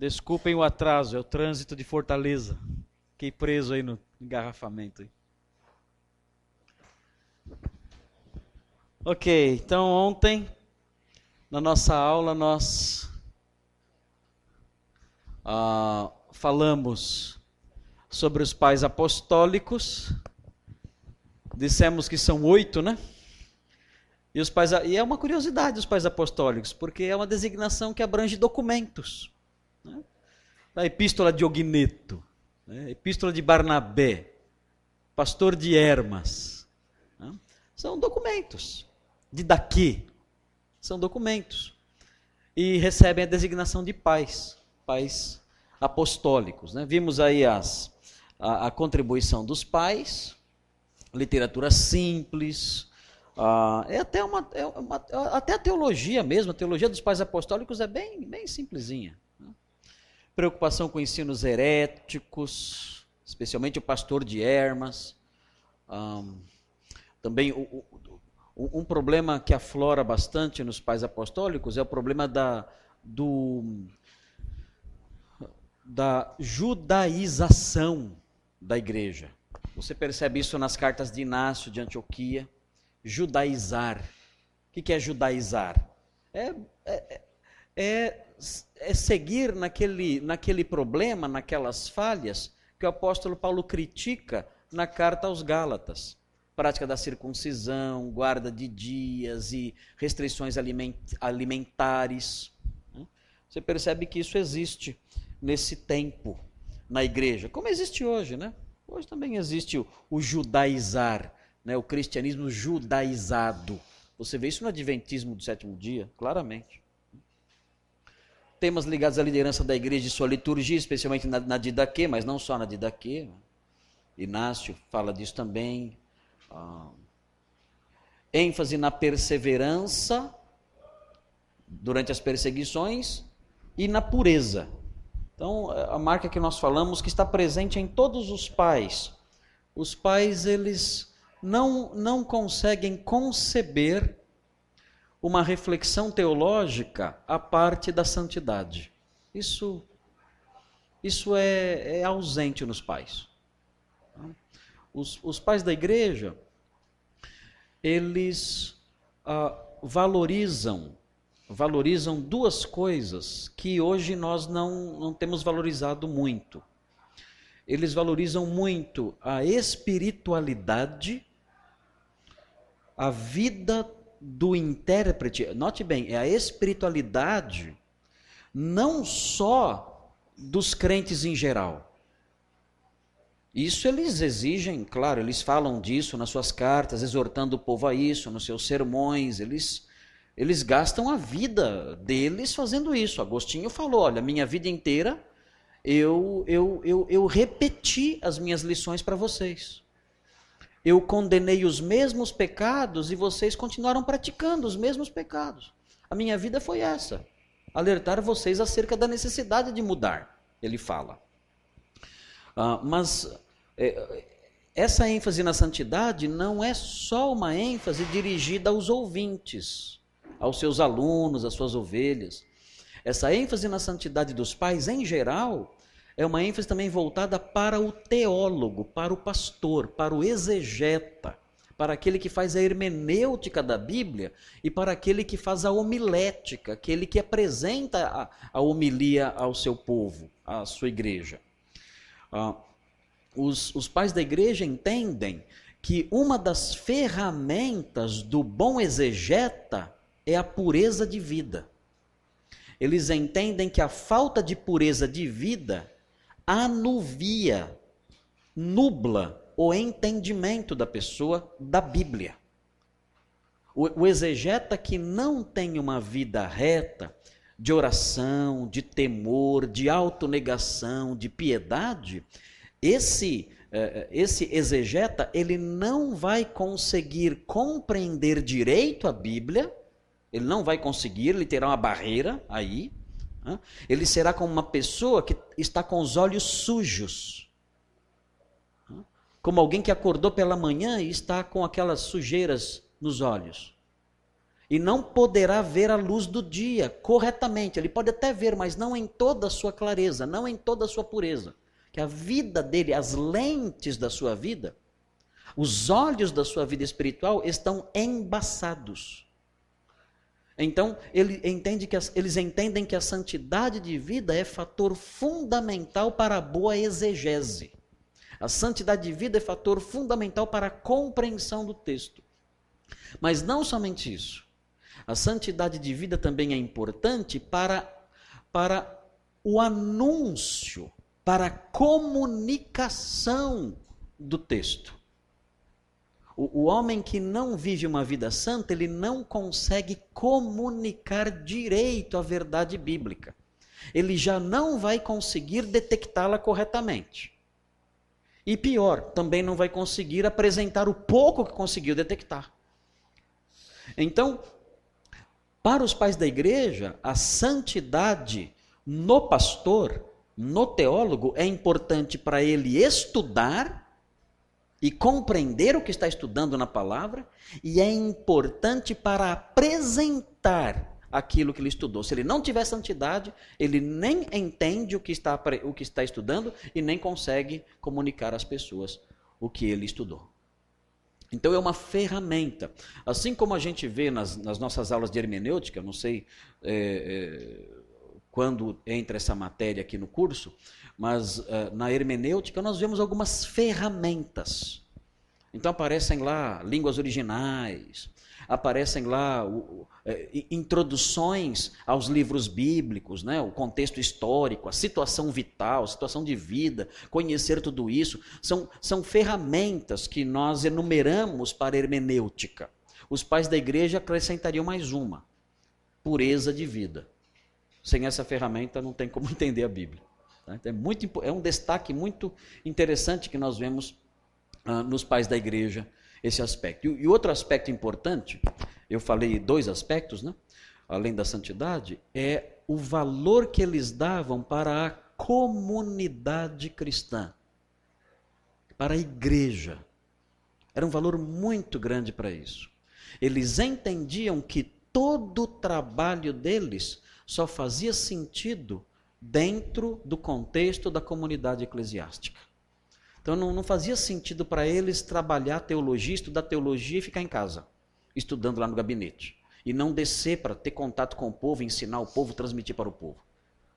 Desculpem o atraso, é o trânsito de Fortaleza. Fiquei preso aí no engarrafamento. Ok, então ontem, na nossa aula, nós falamos sobre os pais apostólicos. Dissemos que são 8, né? E é uma curiosidade os pais apostólicos, porque é uma designação que abrange documentos. Né? A Epístola de Ogineto, né? Epístola de Barnabé, Pastor de Hermas. Né? São documentos. Didaquê. São documentos. E recebem a designação de pais. Pais apostólicos. Né? Vimos aí a contribuição dos pais, literatura simples. Até a teologia mesmo, a teologia dos pais apostólicos é bem simplesinha. Preocupação com ensinos heréticos, especialmente o pastor de Hermas. Também um problema que aflora bastante nos pais apostólicos é o problema da judaização da igreja. Você percebe isso nas cartas de Inácio de Antioquia. Judaizar. O que é judaizar? É seguir naquele problema, naquelas falhas que o apóstolo Paulo critica na carta aos Gálatas. Prática da circuncisão, guarda de dias e restrições alimentares. Você percebe que isso existe nesse tempo na igreja, como existe hoje, né? Hoje também existe o judaizar, né? O cristianismo judaizado. Você vê isso no Adventismo do sétimo dia, claramente. Temas ligados à liderança da igreja e sua liturgia, especialmente na Didaquê, mas não só na Didaquê. Inácio fala disso também. Ênfase na perseverança durante as perseguições e na pureza. Então, a marca que nós falamos que está presente em todos os pais. Os pais, eles não conseguem conceber uma reflexão teológica à parte da santidade. Isso é ausente nos pais. Os pais da igreja, eles valorizam duas coisas que hoje nós não temos valorizado muito. Eles valorizam muito a espiritualidade, a vida do intérprete. Note bem, é a espiritualidade não só dos crentes em geral. Isso eles exigem, claro, eles falam disso nas suas cartas, exortando o povo a isso, nos seus sermões. Eles gastam a vida deles fazendo isso. Agostinho falou, olha, minha vida inteira eu repeti as minhas lições para vocês. Eu condenei os mesmos pecados e vocês continuaram praticando os mesmos pecados. A minha vida foi essa, alertar vocês acerca da necessidade de mudar, ele fala. Mas essa ênfase na santidade não é só uma ênfase dirigida aos ouvintes, aos seus alunos, às suas ovelhas. Essa ênfase na santidade dos pais, em geral, é uma ênfase também voltada para o teólogo, para o pastor, para o exegeta, para aquele que faz a hermenêutica da Bíblia e para aquele que faz a homilética, aquele que apresenta a homilia ao seu povo, à sua igreja. Os pais da igreja entendem que uma das ferramentas do bom exegeta é a pureza de vida. Eles entendem que a falta de pureza de vida anuvia, nubla o entendimento da pessoa da Bíblia. O exegeta que não tem uma vida reta, de oração, de temor, de autonegação, de piedade, esse exegeta, ele não vai conseguir compreender direito a Bíblia, ele não vai conseguir, ele terá uma barreira aí, né? Ele será como uma pessoa que está com os olhos sujos, né? Como alguém que acordou pela manhã e está com aquelas sujeiras nos olhos. e não poderá ver a luz do dia corretamente. Ele pode até ver, mas não em toda a sua clareza, não em toda a sua pureza. Que a vida dele, as lentes da sua vida, os olhos da sua vida espiritual estão embaçados. Então, eles entendem que a santidade de vida é fator fundamental para a boa exegese. A santidade de vida é fator fundamental para a compreensão do texto. Mas não somente isso. A santidade de vida também é importante para o anúncio, para a comunicação do texto. O homem que não vive uma vida santa, ele não consegue comunicar direito a verdade bíblica. Ele já não vai conseguir detectá-la corretamente. E pior, também não vai conseguir apresentar o pouco que conseguiu detectar. Então, para os pais da igreja, a santidade no pastor, no teólogo, é importante para ele estudar e compreender o que está estudando na palavra, e é importante para apresentar aquilo que ele estudou. Se ele não tiver santidade, ele nem entende o que está estudando e nem consegue comunicar às pessoas o que ele estudou. Então é uma ferramenta. Assim como a gente vê nas nossas aulas de hermenêutica, não sei quando entra essa matéria aqui no curso, mas na hermenêutica nós vemos algumas ferramentas. Então aparecem lá línguas originais, aparecem lá introduções aos livros bíblicos, né? O contexto histórico, a situação vital, a situação de vida, conhecer tudo isso. São ferramentas que nós enumeramos para a hermenêutica. Os pais da igreja acrescentariam mais uma: pureza de vida. Sem essa ferramenta não tem como entender a Bíblia. É um destaque muito interessante que nós vemos nos pais da igreja, esse aspecto. E outro aspecto importante, eu falei dois aspectos, né? Além da santidade, é o valor que eles davam para a comunidade cristã, para a igreja. Era um valor muito grande para isso. Eles entendiam que todo o trabalho deles só fazia sentido dentro do contexto da comunidade eclesiástica. Então não fazia sentido para eles trabalhar teologia, estudar teologia e ficar em casa, estudando lá no gabinete. E não descer para ter contato com o povo, ensinar o povo, transmitir para o povo.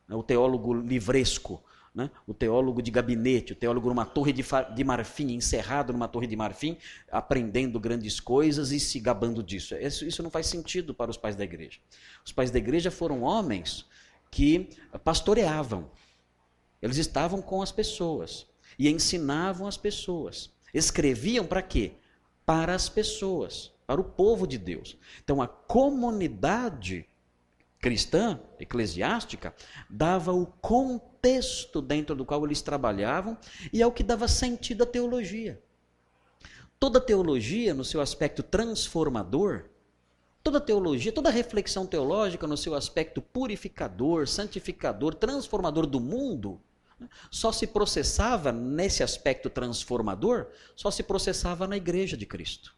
O teólogo livresco, né? O teólogo de gabinete, o teólogo numa torre de marfim, encerrado numa torre de marfim, aprendendo grandes coisas e se gabando disso. Isso não faz sentido para os pais da igreja. Os pais da igreja foram homens que pastoreavam. Eles estavam com as pessoas e ensinavam as pessoas. Escreviam para quê? Para as pessoas, para o povo de Deus. Então a comunidade cristã, eclesiástica, dava o contexto dentro do qual eles trabalhavam e é o que dava sentido à teologia. Toda teologia, no seu aspecto transformador, toda teologia, toda reflexão teológica, no seu aspecto purificador, santificador, transformador do mundo, só se processava nesse aspecto transformador, só se processava na igreja de Cristo.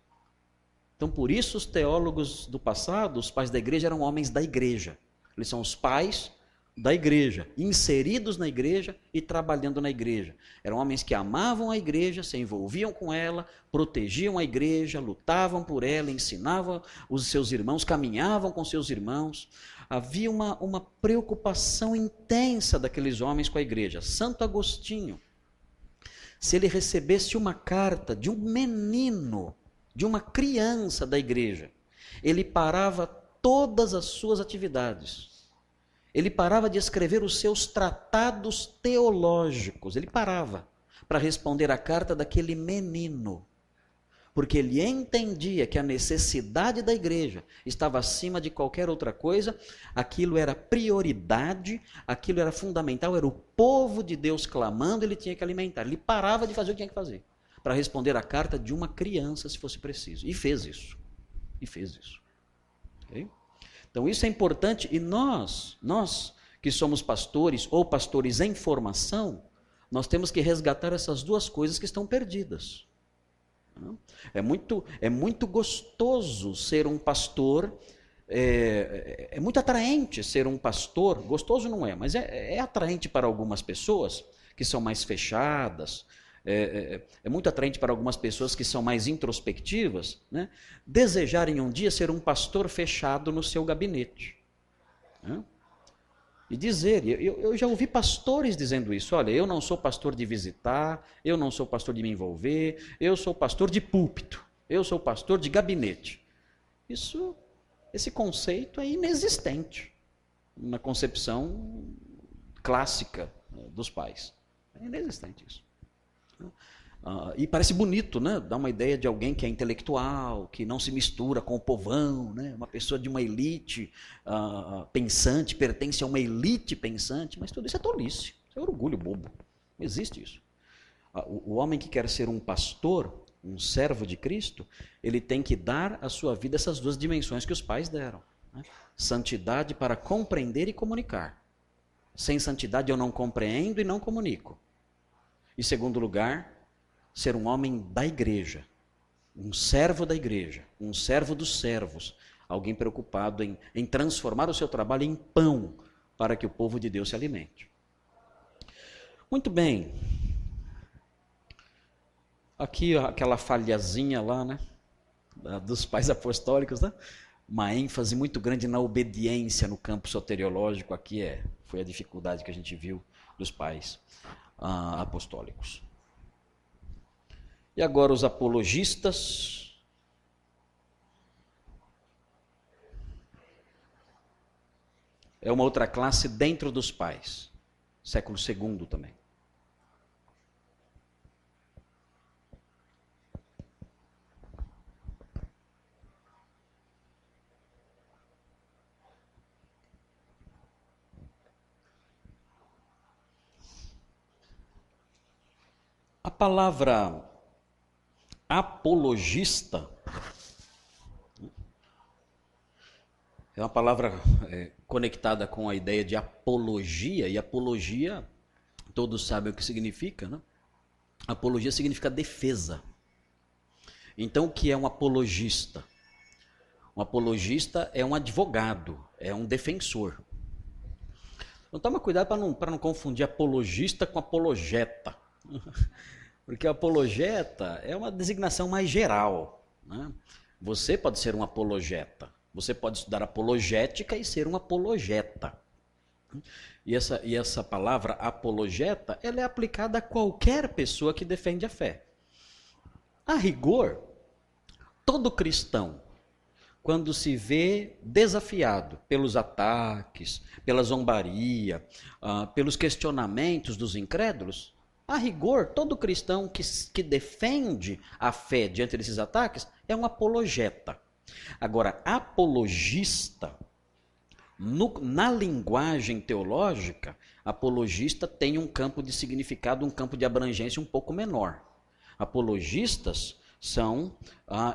Então por isso os teólogos do passado, os pais da igreja, eram homens da igreja. Eles são os pais da igreja, inseridos na igreja e trabalhando na igreja. Eram homens que amavam a igreja, se envolviam com ela, protegiam a igreja, lutavam por ela, ensinavam os seus irmãos, caminhavam com seus irmãos. Havia uma preocupação intensa daqueles homens com a igreja. Santo Agostinho, se ele recebesse uma carta de um menino, de uma criança da igreja, ele parava todas as suas atividades. Ele parava de escrever os seus tratados teológicos. Ele parava para responder a carta daquele menino. Porque ele entendia que a necessidade da igreja estava acima de qualquer outra coisa. Aquilo era prioridade, aquilo era fundamental, era o povo de Deus clamando, ele tinha que alimentar. Ele parava de fazer o que tinha que fazer para responder a carta de uma criança, se fosse preciso. E fez isso. Okay? Então isso é importante. E nós que somos pastores ou pastores em formação, nós temos que resgatar essas duas coisas que estão perdidas. É muito gostoso ser um pastor É muito atraente ser um pastor, gostoso não é, mas é atraente para algumas pessoas que são mais fechadas, é muito atraente para algumas pessoas que são mais introspectivas, né? Desejarem um dia ser um pastor fechado no seu gabinete, né? E dizer, eu já ouvi pastores dizendo isso, olha, eu não sou pastor de visitar, eu não sou pastor de me envolver, eu sou pastor de púlpito, eu sou pastor de gabinete. Isso, esse conceito é inexistente na concepção clássica dos pais. É inexistente isso. E parece bonito, né? Dá uma ideia de alguém que é intelectual, que não se mistura com o povão, né? Uma pessoa de uma elite pensante, pertence a uma elite pensante, mas tudo isso é tolice, isso é orgulho bobo, não existe isso. O homem que quer ser um pastor, um servo de Cristo, ele tem que dar à sua vida essas duas dimensões que os pais deram, né? Santidade para compreender e comunicar. Sem santidade eu não compreendo e não comunico. E segundo lugar, ser um homem da igreja, um servo da igreja, um servo dos servos, alguém preocupado em transformar o seu trabalho em pão para que o povo de Deus se alimente. Muito bem. Aqui aquela falhazinha lá, né, dos pais apostólicos, né? Uma ênfase muito grande na obediência no campo soteriológico, aqui foi a dificuldade que a gente viu dos pais apostólicos. E agora os apologistas. É uma outra classe dentro dos pais, século II também. A palavra apologista é uma palavra conectada com a ideia de apologia, e apologia, todos sabem o que significa, né? Apologia significa defesa. Então, o que é um apologista? Um apologista é um advogado, é um defensor. Então, toma cuidado para não confundir apologista com apologeta. Porque apologeta é uma designação mais geral, né? Você pode ser um apologeta, você pode estudar apologética e ser um apologeta. E essa palavra apologeta, ela é aplicada a qualquer pessoa que defende a fé. A rigor, todo cristão, quando se vê desafiado pelos ataques, pela zombaria, pelos questionamentos dos incrédulos, a rigor, todo cristão que defende a fé diante desses ataques é um apologeta. Agora, apologista, na linguagem teológica, apologista tem um campo de significado, um campo de abrangência um pouco menor. Apologistas são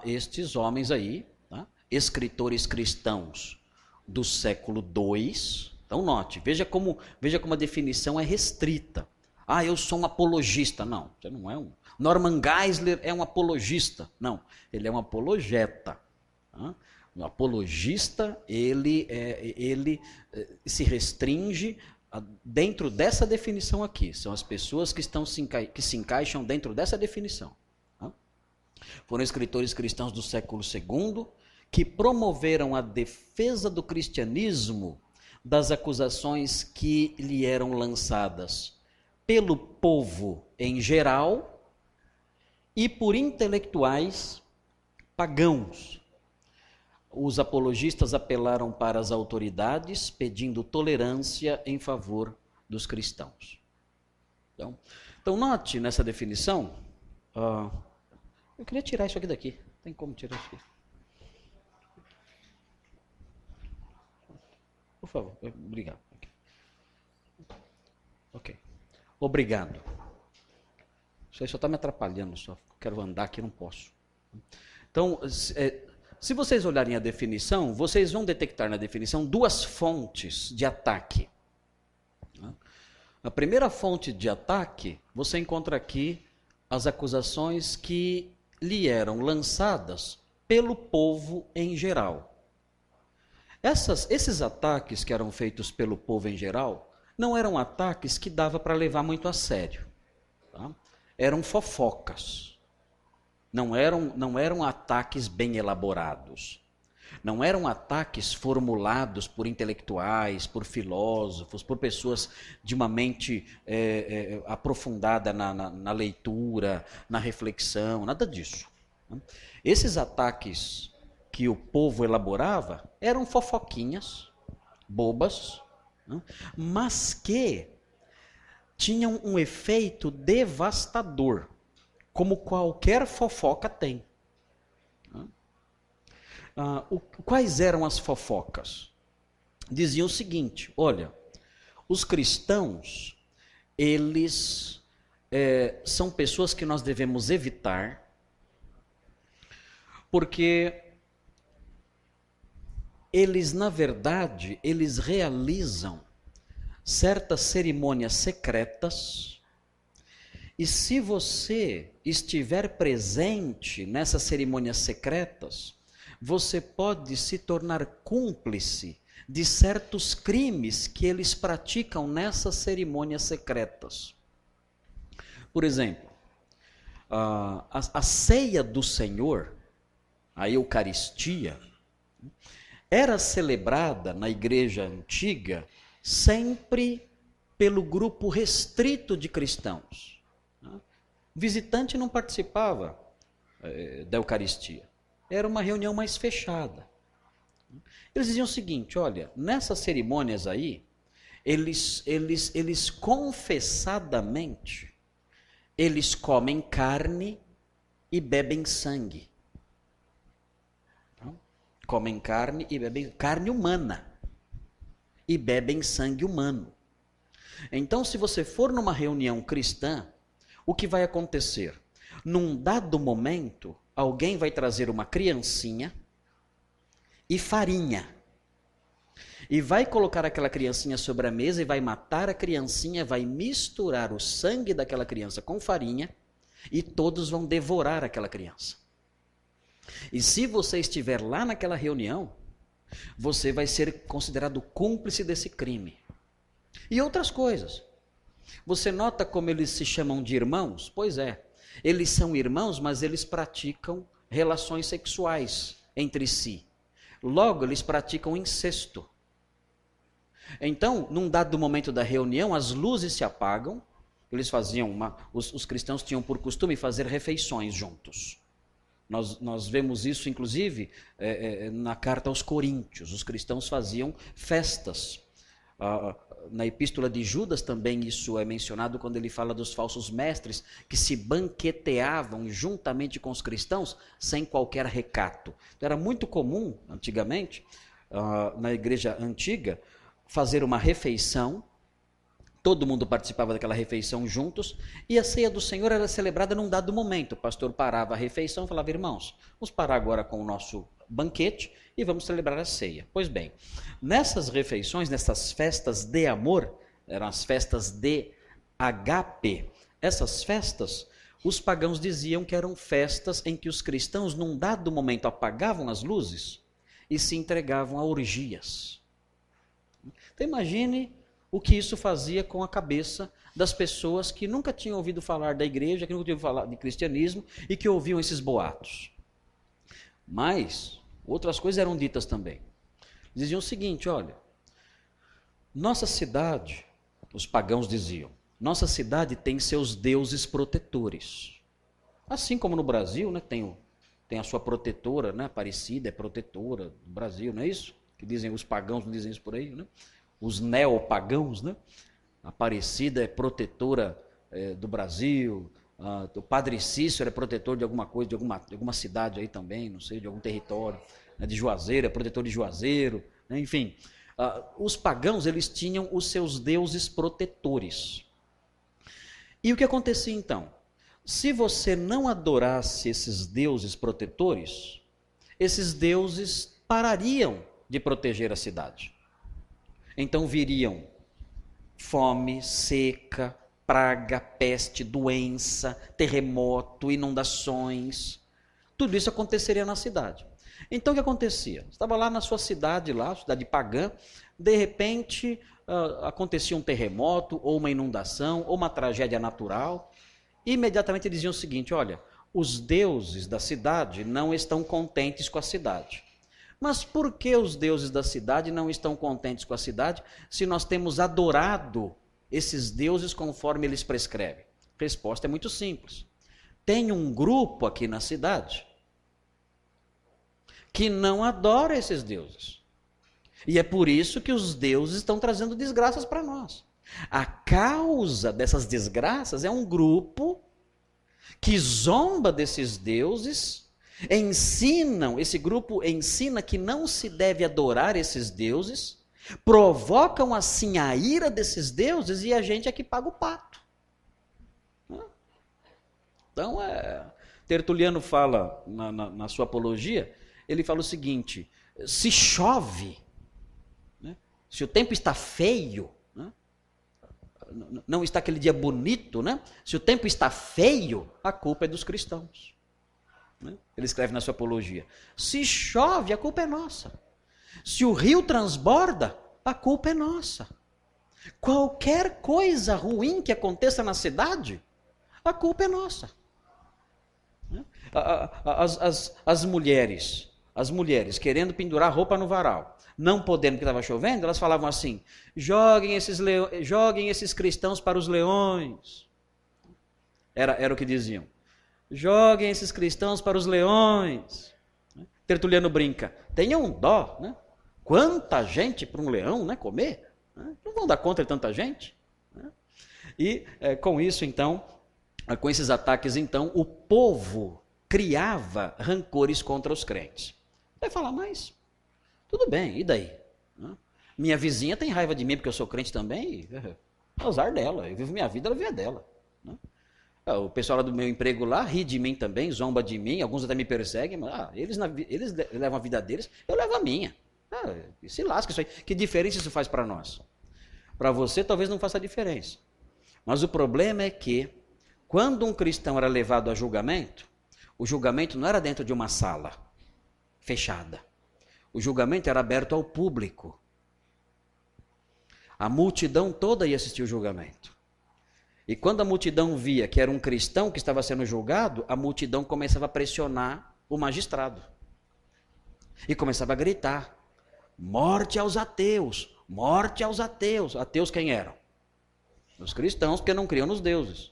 estes homens aí, tá? Escritores cristãos do século II. Então, note, veja como a definição é restrita. Ah, eu sou um apologista. Não, você não é um. Norman Geisler é um apologista. Não, ele é um apologeta. Um apologista, ele se restringe dentro dessa definição aqui. São as pessoas que se encaixam dentro dessa definição. Foram escritores cristãos do século II que promoveram a defesa do cristianismo das acusações que lhe eram lançadas pelo povo em geral e por intelectuais pagãos. Os apologistas apelaram para as autoridades, pedindo tolerância em favor dos cristãos. Então note nessa definição, eu queria tirar isso aqui daqui, tem como tirar isso aqui? Por favor, obrigado. Ok. Obrigado. Isso aí só está me atrapalhando, só quero andar aqui, não posso. Então, se vocês olharem a definição, vocês vão detectar na definição duas fontes de ataque. A primeira fonte de ataque, você encontra aqui as acusações que lhe eram lançadas pelo povo em geral. Esses ataques que eram feitos pelo povo em geral, não eram ataques que dava para levar muito a sério. Tá? Eram fofocas. Não eram ataques bem elaborados. Não eram ataques formulados por intelectuais, por filósofos, por pessoas de uma mente aprofundada na leitura, na reflexão, nada disso. Esses ataques que o povo elaborava eram fofoquinhas, bobas, mas que tinham um efeito devastador, como qualquer fofoca tem. Quais eram as fofocas? Diziam o seguinte: olha, os cristãos, eles são pessoas que nós devemos evitar, porque eles, na verdade, eles realizam certas cerimônias secretas, e se você estiver presente nessas cerimônias secretas, você pode se tornar cúmplice de certos crimes que eles praticam nessas cerimônias secretas. Por exemplo, a ceia do Senhor, a Eucaristia, era celebrada na igreja antiga sempre pelo grupo restrito de cristãos. Visitante não participava da Eucaristia. Era uma reunião mais fechada. Eles diziam o seguinte: olha, nessas cerimônias aí, eles confessadamente, eles comem carne e bebem sangue. Então, comem carne e bebem carne humana. E bebem sangue humano. Então, se você for numa reunião cristã, o que vai acontecer? Num dado momento, alguém vai trazer uma criancinha e farinha. E vai colocar aquela criancinha sobre a mesa e vai matar a criancinha, vai misturar o sangue daquela criança com farinha e todos vão devorar aquela criança. E se você estiver lá naquela reunião, você vai ser considerado cúmplice desse crime. E outras coisas. Você nota como eles se chamam de irmãos? Pois é. Eles são irmãos, mas eles praticam relações sexuais entre si. Logo, eles praticam incesto. Então, num dado momento da reunião, as luzes se apagam. Eles faziam os cristãos tinham por costume fazer refeições juntos. Nós vemos isso, inclusive, na carta aos Coríntios. Os cristãos faziam festas. Na epístola de Judas também isso é mencionado quando ele fala dos falsos mestres que se banqueteavam juntamente com os cristãos sem qualquer recato. Era muito comum antigamente, na igreja antiga, fazer uma refeição, todo mundo participava daquela refeição juntos, e a ceia do Senhor era celebrada num dado momento. O pastor parava a refeição e falava: irmãos, vamos parar agora com o nosso banquete e vamos celebrar a ceia. Pois bem, nessas refeições, nessas festas de amor, eram as festas de agape, essas festas, os pagãos diziam que eram festas em que os cristãos, num dado momento, apagavam as luzes e se entregavam a orgias. Então imagine o que isso fazia com a cabeça das pessoas que nunca tinham ouvido falar da igreja, que nunca tinham ouvido falar de cristianismo e que ouviam esses boatos. Mas outras coisas eram ditas também. Diziam o seguinte: olha, nossa cidade, os pagãos diziam, nossa cidade tem seus deuses protetores. Assim como no Brasil, né, tem a sua protetora, né, Aparecida é protetora do Brasil, não é isso? Que dizem os pagãos, não dizem isso por aí, né? Os neopagãos, né? Aparecida é protetora do Brasil. O padre Cícero é protetor de alguma coisa, de alguma cidade aí também, não sei, de algum território, né, de Juazeiro, é protetor de Juazeiro, né, enfim. Os pagãos, eles tinham os seus deuses protetores. E o que acontecia então? Se você não adorasse esses deuses protetores, esses deuses parariam de proteger a cidade. Então viriam fome, seca, praga, peste, doença, terremoto, inundações, tudo isso aconteceria na cidade. Então o que acontecia? Estava lá na sua cidade, lá, cidade pagã, de repente acontecia um terremoto, ou uma inundação, ou uma tragédia natural. Imediatamente eles diziam o seguinte: olha, os deuses da cidade não estão contentes com a cidade. Mas por que os deuses da cidade não estão contentes com a cidade, se nós temos adorado esses deuses conforme eles prescrevem? A resposta é muito simples. Tem um grupo aqui na cidade que não adora esses deuses. E é por isso que os deuses estão trazendo desgraças para nós. A causa dessas desgraças é um grupo que zomba desses deuses, esse grupo ensina que não se deve adorar esses deuses, provocam assim a ira desses deuses e a gente é que paga o pato. Então, Tertuliano fala na sua apologia, ele fala o seguinte: se chove, né, se o tempo está feio, né, não está aquele dia bonito, né, se o tempo está feio, a culpa é dos cristãos. Né? Ele escreve na sua apologia: se chove, a culpa é nossa. Se o rio transborda, a culpa é nossa. Qualquer coisa ruim que aconteça na cidade, a culpa é nossa. As mulheres querendo pendurar roupa no varal, não podendo porque estava chovendo, elas falavam assim: joguem esses cristãos para os leões. Era o que diziam: joguem esses cristãos para os leões. Tertuliano brinca: tenham dó, né? Quanta gente para um leão, né, comer? Não vão dar conta de tanta gente. E com isso, então, com esses ataques, então, o povo criava rancores contra os crentes. Vai falar: mas tudo bem, e daí? Minha vizinha tem raiva de mim porque eu sou crente também, e azar dela, eu vivo minha vida, ela vive dela. O pessoal lá do meu emprego lá ri de mim também, zomba de mim, alguns até me perseguem, mas eles levam a vida deles, eu levo a minha. Se lasca isso aí. Que diferença isso faz para nós? Para você talvez não faça diferença. Mas o problema é que, quando um cristão era levado a julgamento, o julgamento não era dentro de uma sala fechada. O julgamento era aberto ao público. A multidão toda ia assistir o julgamento. E quando a multidão via que era um cristão que estava sendo julgado, a multidão começava a pressionar o magistrado. E começava a gritar: morte aos ateus, morte aos ateus. Ateus quem eram? Os cristãos, porque não criam nos deuses.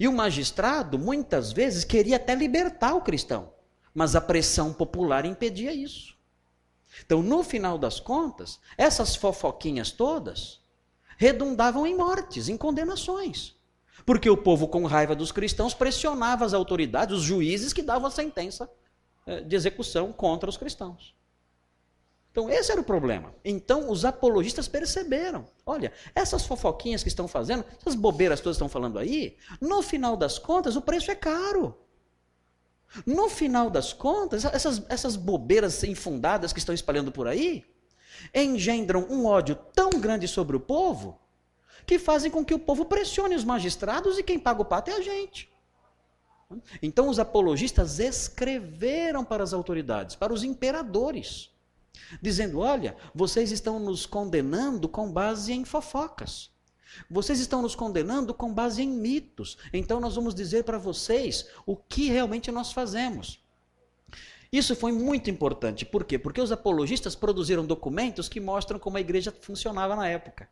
E o magistrado, muitas vezes, queria até libertar o cristão, mas a pressão popular impedia isso. Então, no final das contas, essas fofoquinhas todas redundavam em mortes, em condenações, porque o povo, com raiva dos cristãos, pressionava as autoridades, os juízes que davam a sentença de execução contra os cristãos. Então, esse era o problema. Então, os apologistas perceberam: olha, essas fofoquinhas que estão fazendo, essas bobeiras todas que estão falando aí, no final das contas, o preço é caro. No final das contas, essas bobeiras infundadas que estão espalhando por aí, engendram um ódio tão grande sobre o povo, que fazem com que o povo pressione os magistrados e quem paga o pato é a gente. Então, os apologistas escreveram para as autoridades, para os imperadores, dizendo: olha, vocês estão nos condenando com base em fofocas, vocês estão nos condenando com base em mitos, então nós vamos dizer para vocês o que realmente nós fazemos. Isso foi muito importante. Por quê? Porque os apologistas produziram documentos que mostram como a igreja funcionava na época.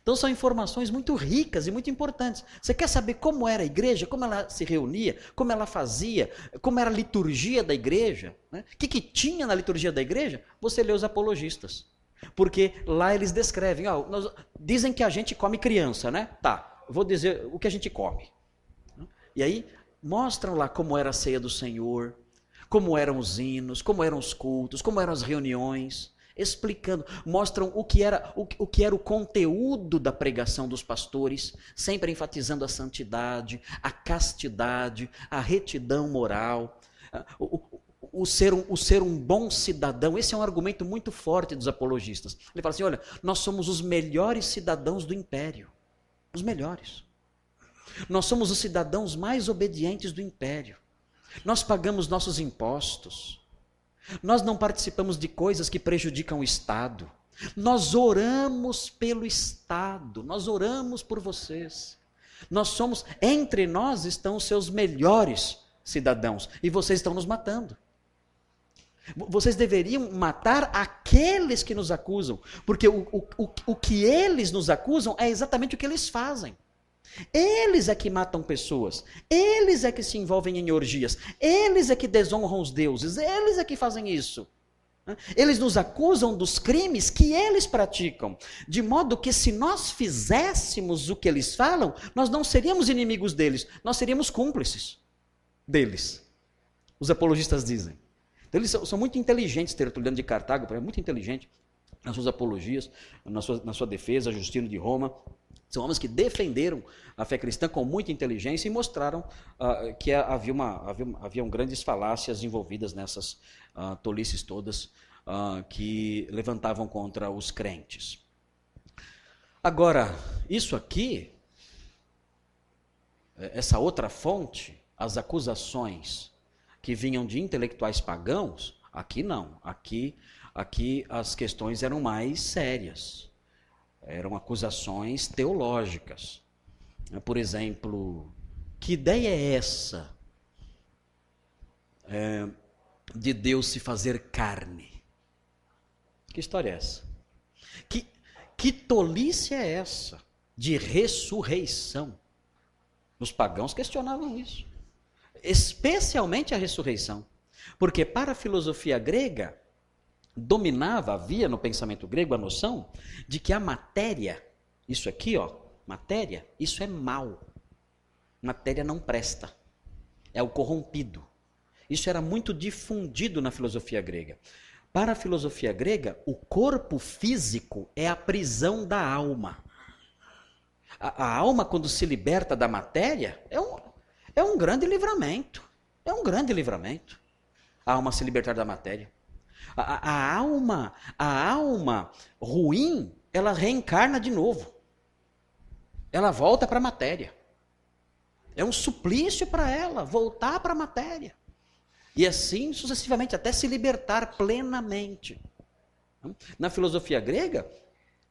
Então são informações muito ricas e muito importantes. Você quer saber como era a igreja, como ela se reunia, como ela fazia, como era a liturgia da igreja, né? O que tinha na liturgia da igreja? Você lê os apologistas, porque lá eles descrevem: ó, dizem que a gente come criança, né? Tá, vou dizer o que a gente come. E aí mostram lá como era a ceia do Senhor, como eram os hinos, como eram os cultos, como eram as reuniões, explicando, mostram o que era o conteúdo da pregação dos pastores, sempre enfatizando a santidade, a castidade, a retidão moral, o ser um bom cidadão. Esse é um argumento muito forte dos apologistas. Ele fala assim: olha, nós somos os melhores cidadãos do império, os melhores. Nós somos os cidadãos mais obedientes do império. Nós pagamos nossos impostos. Nós não participamos de coisas que prejudicam o Estado. Nós oramos pelo Estado, nós oramos por vocês. Nós somos, entre nós estão os seus melhores cidadãos e vocês estão nos matando. Vocês deveriam matar aqueles que nos acusam, porque o que eles nos acusam é exatamente o que eles fazem. Eles é que matam pessoas, eles é que se envolvem em orgias, eles é que desonram os deuses, eles é que fazem isso. Eles nos acusam dos crimes que eles praticam, de modo que se nós fizéssemos o que eles falam, nós não seríamos inimigos deles, nós seríamos cúmplices deles. Os apologistas dizem. Então, eles são muito inteligentes. Tertuliano de Cartago é muito inteligente nas suas apologias, na sua defesa. Justino de Roma, são homens que defenderam a fé cristã com muita inteligência e mostraram que haviam grandes falácias envolvidas nessas tolices todas que levantavam contra os crentes. Agora, isso aqui, essa outra fonte, as acusações que vinham de intelectuais pagãos, aqui não, aqui as questões eram mais sérias. Eram acusações teológicas. Por exemplo, que ideia é essa de Deus se fazer carne? Que história é essa? Que tolice é essa de ressurreição? Os pagãos questionavam isso, especialmente a ressurreição. Porque para a filosofia grega, havia no pensamento grego a noção de que a matéria, isso aqui, matéria, isso é mal. Matéria não presta, é o corrompido. Isso era muito difundido na filosofia grega. Para a filosofia grega, o corpo físico é a prisão da alma. A alma, quando se liberta da matéria, é um grande livramento. É um grande livramento a alma se libertar da matéria. A alma ruim, ela reencarna de novo. Ela volta para a matéria. É um suplício para ela voltar para a matéria. E assim sucessivamente, até se libertar plenamente. Na filosofia grega,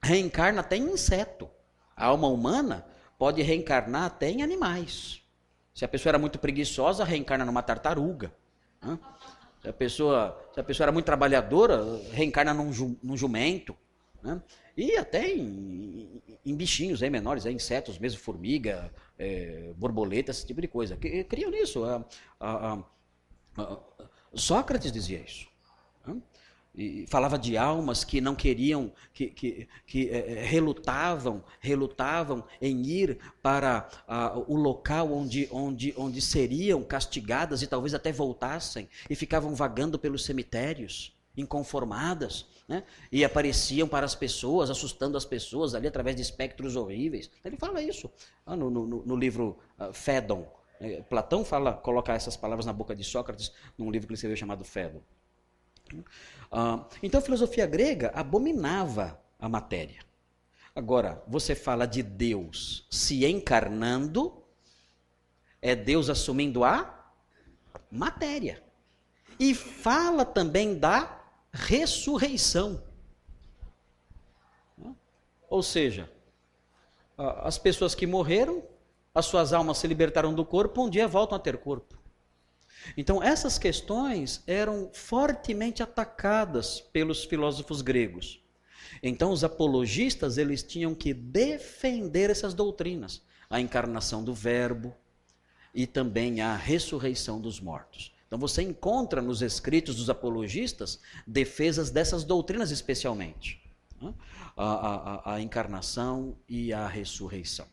reencarna até em inseto. A alma humana pode reencarnar até em animais. Se a pessoa era muito preguiçosa, reencarna numa tartaruga. Se a pessoa era muito trabalhadora, reencarna num jumento, né? E até em bichinhos menores, insetos mesmo, formiga, borboleta, esse tipo de coisa. Criam nisso. Sócrates dizia isso. Né? E falava de almas que não queriam, que relutavam em ir para o local onde seriam castigadas e talvez até voltassem, e ficavam vagando pelos cemitérios, inconformadas, né? E apareciam para as pessoas, assustando as pessoas ali através de espectros horríveis. Ele fala isso no livro Fédon. Platão coloca essas palavras na boca de Sócrates num livro que ele escreveu chamado Fédon. Então a filosofia grega abominava a matéria. Agora, você fala de Deus se encarnando, é Deus assumindo a matéria. E fala também da ressurreição. Ou seja, as pessoas que morreram, as suas almas se libertaram do corpo, um dia voltam a ter corpo. Então, essas questões eram fortemente atacadas pelos filósofos gregos. Então, os apologistas, eles tinham que defender essas doutrinas. A encarnação do verbo e também a ressurreição dos mortos. Então, você encontra nos escritos dos apologistas defesas dessas doutrinas especialmente. Né? A encarnação e a ressurreição.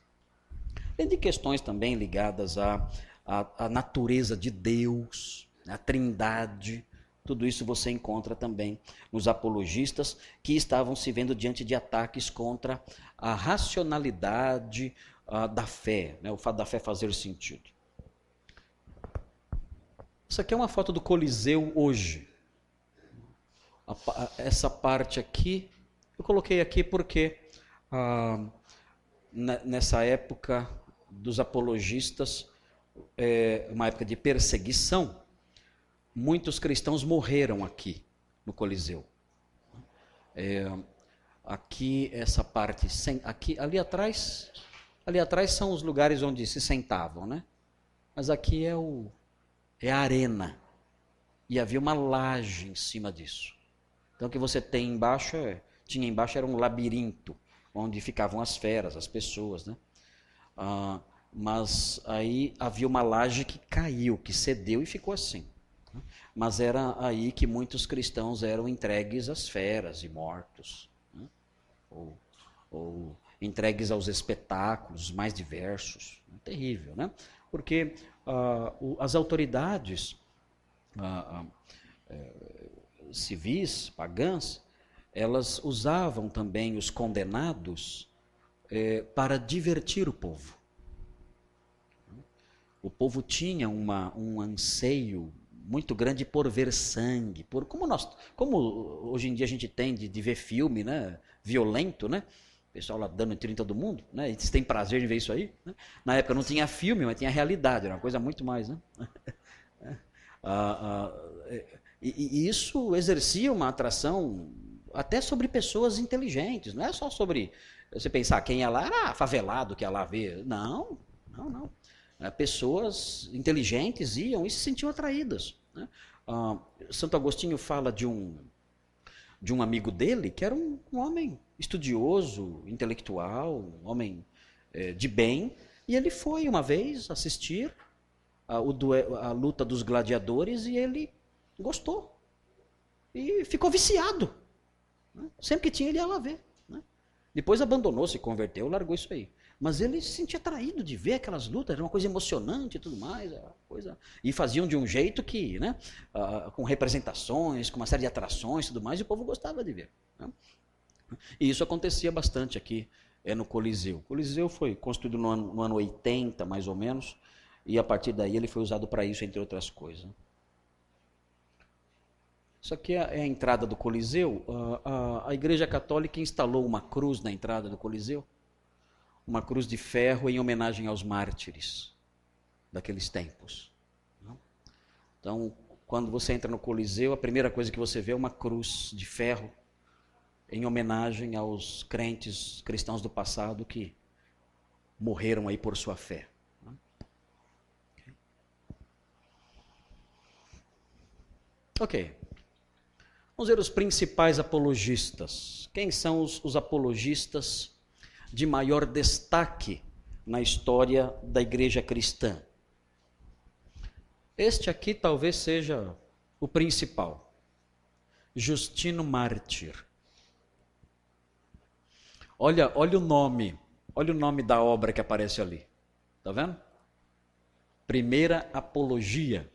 Além de questões também ligadas à natureza de Deus, a trindade, tudo isso você encontra também nos apologistas que estavam se vendo diante de ataques contra a racionalidade da fé, né? O fato da fé fazer sentido. Isso aqui é uma foto do Coliseu hoje. Essa parte aqui, eu coloquei aqui porque nessa época dos apologistas, uma época de perseguição, muitos cristãos morreram aqui no Coliseu. Aqui essa parte, aqui, ali atrás são os lugares onde se sentavam, né? Mas aqui é a arena. E havia uma laje em cima disso. Então o que você tem embaixo, tinha embaixo, era um labirinto, onde ficavam as feras, as pessoas, né? Mas aí havia uma laje que caiu, que cedeu e ficou assim. Mas era aí que muitos cristãos eram entregues às feras e mortos, né? Ou entregues aos espetáculos mais diversos. Terrível, né? Porque as autoridades civis, pagãs, elas usavam também os condenados para divertir o povo. O povo tinha um anseio muito grande por ver sangue, como hoje em dia a gente tem de ver filme, né, violento, né? O pessoal lá dando tiro em todo mundo, né? Eles têm prazer de ver isso aí, né? Na época não tinha filme, mas tinha realidade, era uma coisa muito mais, né? E isso exercia uma atração até sobre pessoas inteligentes, não é só sobre você pensar quem ia lá era favelado que ia lá ver, não. Pessoas inteligentes iam e se sentiam atraídas, né? Santo Agostinho fala de um amigo dele, que era um homem estudioso, intelectual, um homem de bem, e ele foi uma vez assistir a luta dos gladiadores e ele gostou e ficou viciado, né? Sempre que tinha ele ia lá ver, né? Depois abandonou, se converteu, largou isso aí. Mas ele se sentia atraído de ver aquelas lutas, era uma coisa emocionante e tudo mais. E faziam de um jeito que, né, com representações, com uma série de atrações e tudo mais, e o povo gostava de ver, né? E isso acontecia bastante aqui no Coliseu. O Coliseu foi construído no ano 80, mais ou menos, e a partir daí ele foi usado para isso, entre outras coisas. Isso aqui é a entrada do Coliseu. A Igreja Católica instalou uma cruz na entrada do Coliseu. Uma cruz de ferro em homenagem aos mártires daqueles tempos. Então, quando você entra no Coliseu, a primeira coisa que você vê é uma cruz de ferro em homenagem aos crentes cristãos do passado que morreram aí por sua fé. Ok. Vamos ver os principais apologistas. Quem são os apologistas de maior destaque na história da igreja cristã? Este aqui talvez seja o principal. Justino Mártir. Olha o nome. Olha o nome da obra que aparece ali. Está vendo? Primeira Apologia.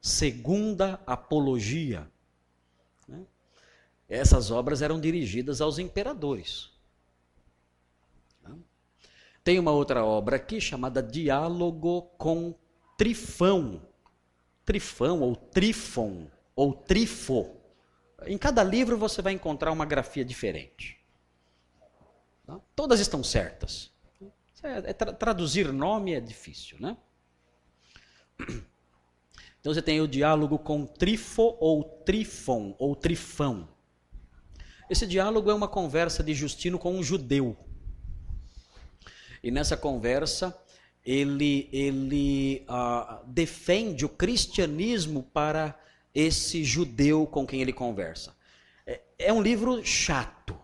Segunda Apologia. Essas obras eram dirigidas aos imperadores. Tem uma outra obra aqui chamada Diálogo com Trifão. Trifão ou Trifon ou Trifo. Em cada livro você vai encontrar uma grafia diferente. Todas estão certas. Traduzir nome é difícil, né? Então você tem o Diálogo com Trifo ou Trifon ou Trifão. Esse diálogo é uma conversa de Justino com um judeu. E nessa conversa, ele defende o cristianismo para esse judeu com quem ele conversa. É um livro chato.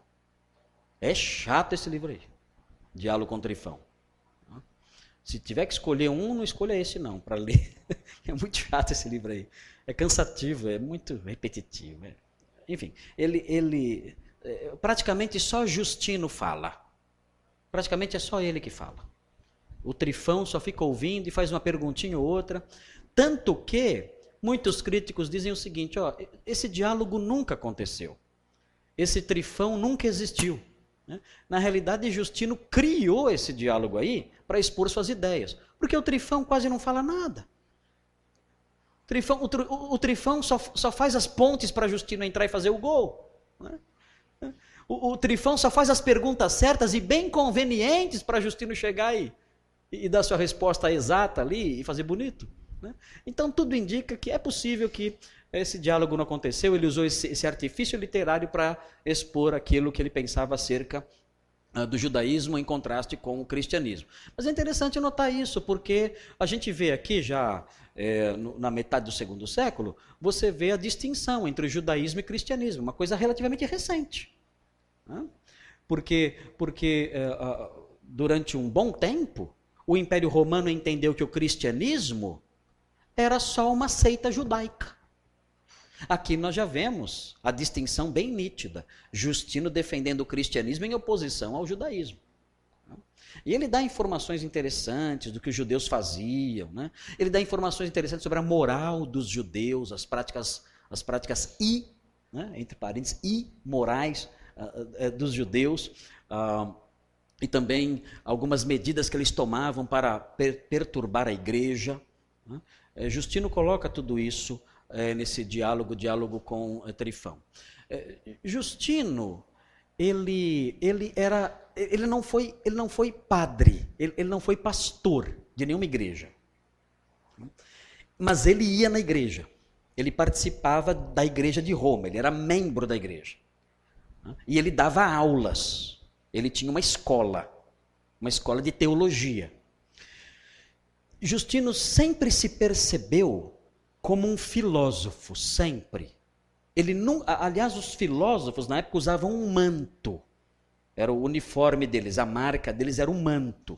É chato esse livro aí, Diálogo com Trifão. Se tiver que escolher um, não escolha esse não, para ler. É muito chato esse livro aí. É cansativo, é muito repetitivo. Enfim, ele praticamente só Justino fala. Praticamente é só ele que fala. O Trifão só fica ouvindo e faz uma perguntinha ou outra. Tanto que muitos críticos dizem o seguinte, ó, esse diálogo nunca aconteceu. Esse Trifão nunca existiu, né? Na realidade, Justino criou esse diálogo aí para expor suas ideias. Porque o Trifão quase não fala nada. O Trifão só faz as pontes para Justino entrar e fazer o gol, né? O Trifão só faz as perguntas certas e bem convenientes para Justino chegar e dar sua resposta exata ali e fazer bonito. Né? Então tudo indica que é possível que esse diálogo não aconteceu, ele usou esse artifício literário para expor aquilo que ele pensava acerca do judaísmo em contraste com o cristianismo. Mas é interessante notar isso, porque a gente vê aqui já na metade do segundo século, você vê a distinção entre o judaísmo e o cristianismo, uma coisa relativamente recente. Né? Porque durante um bom tempo, o Império Romano entendeu que o cristianismo era só uma seita judaica. Aqui nós já vemos a distinção bem nítida. Justino defendendo o cristianismo em oposição ao judaísmo. E ele dá informações interessantes do que os judeus faziam. Né? Ele dá informações interessantes sobre a moral dos judeus, as práticas entre parênteses, imorais dos judeus. E também algumas medidas que eles tomavam para perturbar a igreja. Né? Justino coloca tudo isso nesse diálogo com Trifão. Justino, ele não foi padre, ele não foi pastor de nenhuma igreja. Mas ele ia na igreja, ele participava da igreja de Roma, ele era membro da igreja. E ele dava aulas, ele tinha uma escola de teologia. Justino sempre se percebeu como um filósofo, sempre. Ele não, aliás, os filósofos na época usavam um manto. Era o uniforme deles, a marca deles era um manto.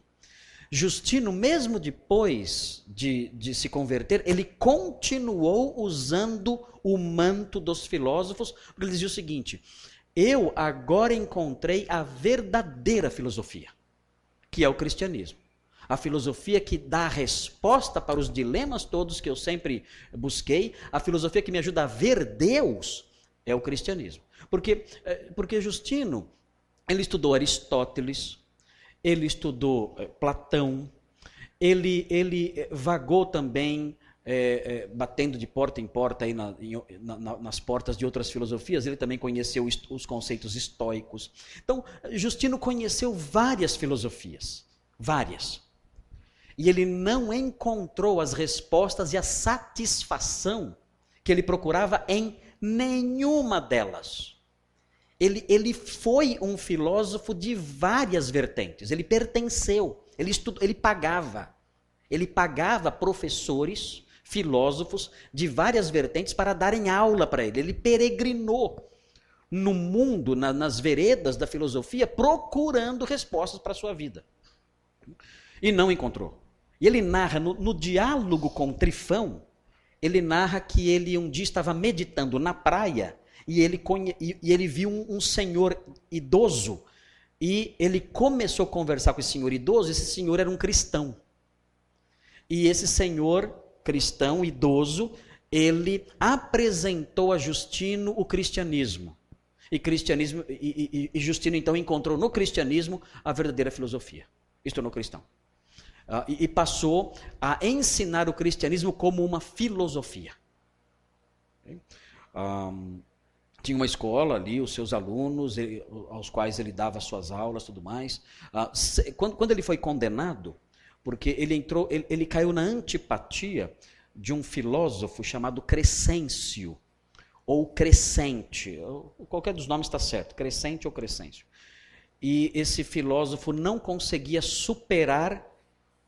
Justino, mesmo depois de se converter, ele continuou usando o manto dos filósofos, porque ele dizia o seguinte: eu agora encontrei a verdadeira filosofia, que é o cristianismo. A filosofia que dá a resposta para os dilemas todos que eu sempre busquei, a filosofia que me ajuda a ver Deus, é o cristianismo. Porque Justino, ele estudou Aristóteles, ele estudou Platão, ele vagou também, batendo de porta em porta aí nas portas de outras filosofias, ele também conheceu os conceitos estoicos. Então, Justino conheceu várias filosofias, várias. E ele não encontrou as respostas e a satisfação que ele procurava em nenhuma delas. Ele foi um filósofo de várias vertentes. Ele pertenceu, ele pagava. Ele pagava professores, filósofos de várias vertentes para darem aula para ele. Ele peregrinou no mundo, nas veredas da filosofia, procurando respostas para a sua vida. E não encontrou. E ele narra, no diálogo com Trifão, ele narra que ele um dia estava meditando na praia e ele viu um senhor idoso e ele começou a conversar com esse senhor idoso. Esse senhor era um cristão. E esse senhor cristão, idoso, ele apresentou a Justino o cristianismo. E Justino então encontrou no cristianismo a verdadeira filosofia. E se tornou cristão. E passou a ensinar o cristianismo como uma filosofia. Tinha uma escola ali, os seus alunos, aos quais ele dava suas aulas e tudo mais. Quando ele foi condenado, porque ele caiu na antipatia de um filósofo chamado Crescêncio, ou Crescente, qualquer dos nomes está certo, Crescente ou Crescêncio. E esse filósofo não conseguia superar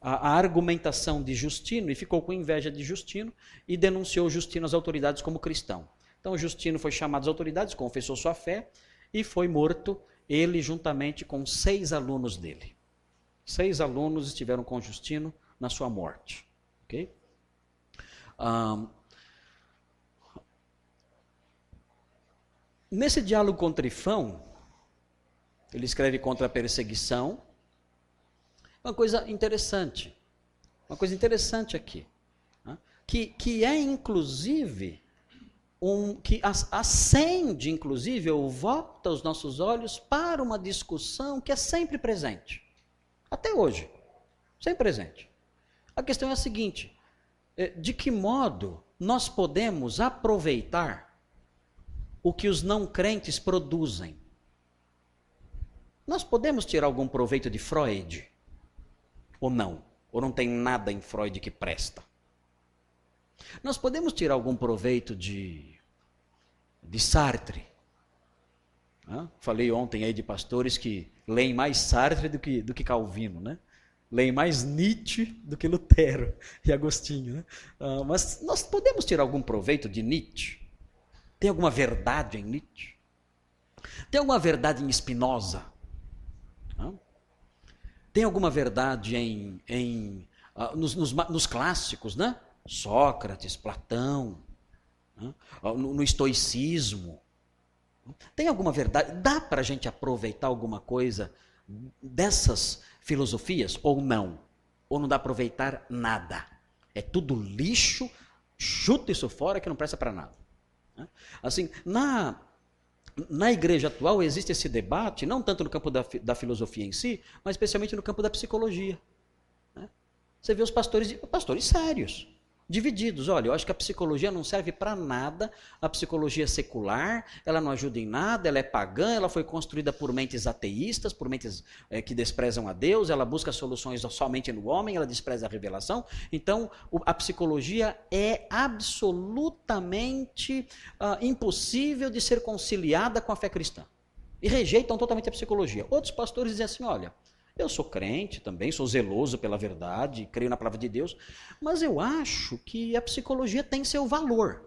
a argumentação de Justino e ficou com inveja de Justino e denunciou Justino às autoridades como cristão. Então Justino foi chamado às autoridades, confessou sua fé e foi morto, ele juntamente com 6 alunos dele. 6 alunos estiveram com Justino na sua morte. Okay? Nesse diálogo com Trifão, ele escreve contra a perseguição. Uma coisa interessante aqui, né? que é inclusive, que acende inclusive, ou volta os nossos olhos para uma discussão que é sempre presente, até hoje, sempre presente. A questão é a seguinte: de que modo nós podemos aproveitar o que os não crentes produzem? Nós podemos tirar algum proveito de Freud? Ou não tem nada em Freud que presta. Nós podemos tirar algum proveito de Sartre. Falei ontem aí de pastores que leem mais Sartre do que Calvino, né? Leem mais Nietzsche do que Lutero e Agostinho, né? Mas nós podemos tirar algum proveito de Nietzsche? Tem alguma verdade em Nietzsche? Tem alguma verdade em Spinoza? Tem alguma verdade nos clássicos, né? Sócrates, Platão, no estoicismo. Tem alguma verdade? Dá para a gente aproveitar alguma coisa dessas filosofias ou não? Ou não dá para aproveitar nada? É tudo lixo, chuta isso fora que não presta para nada. Assim, na igreja atual existe esse debate, não tanto no campo da filosofia em si, mas especialmente no campo da psicologia. Você vê os pastores sérios, divididos. Olha, eu acho que a psicologia não serve para nada, a psicologia é secular, ela não ajuda em nada, ela é pagã, ela foi construída por mentes ateístas, por mentes que desprezam a Deus, ela busca soluções somente no homem, ela despreza a revelação. Então, a psicologia é absolutamente impossível de ser conciliada com a fé cristã. E rejeitam totalmente a psicologia. Outros pastores dizem assim, olha, eu sou crente também, sou zeloso pela verdade, creio na palavra de Deus, mas eu acho que a psicologia tem seu valor.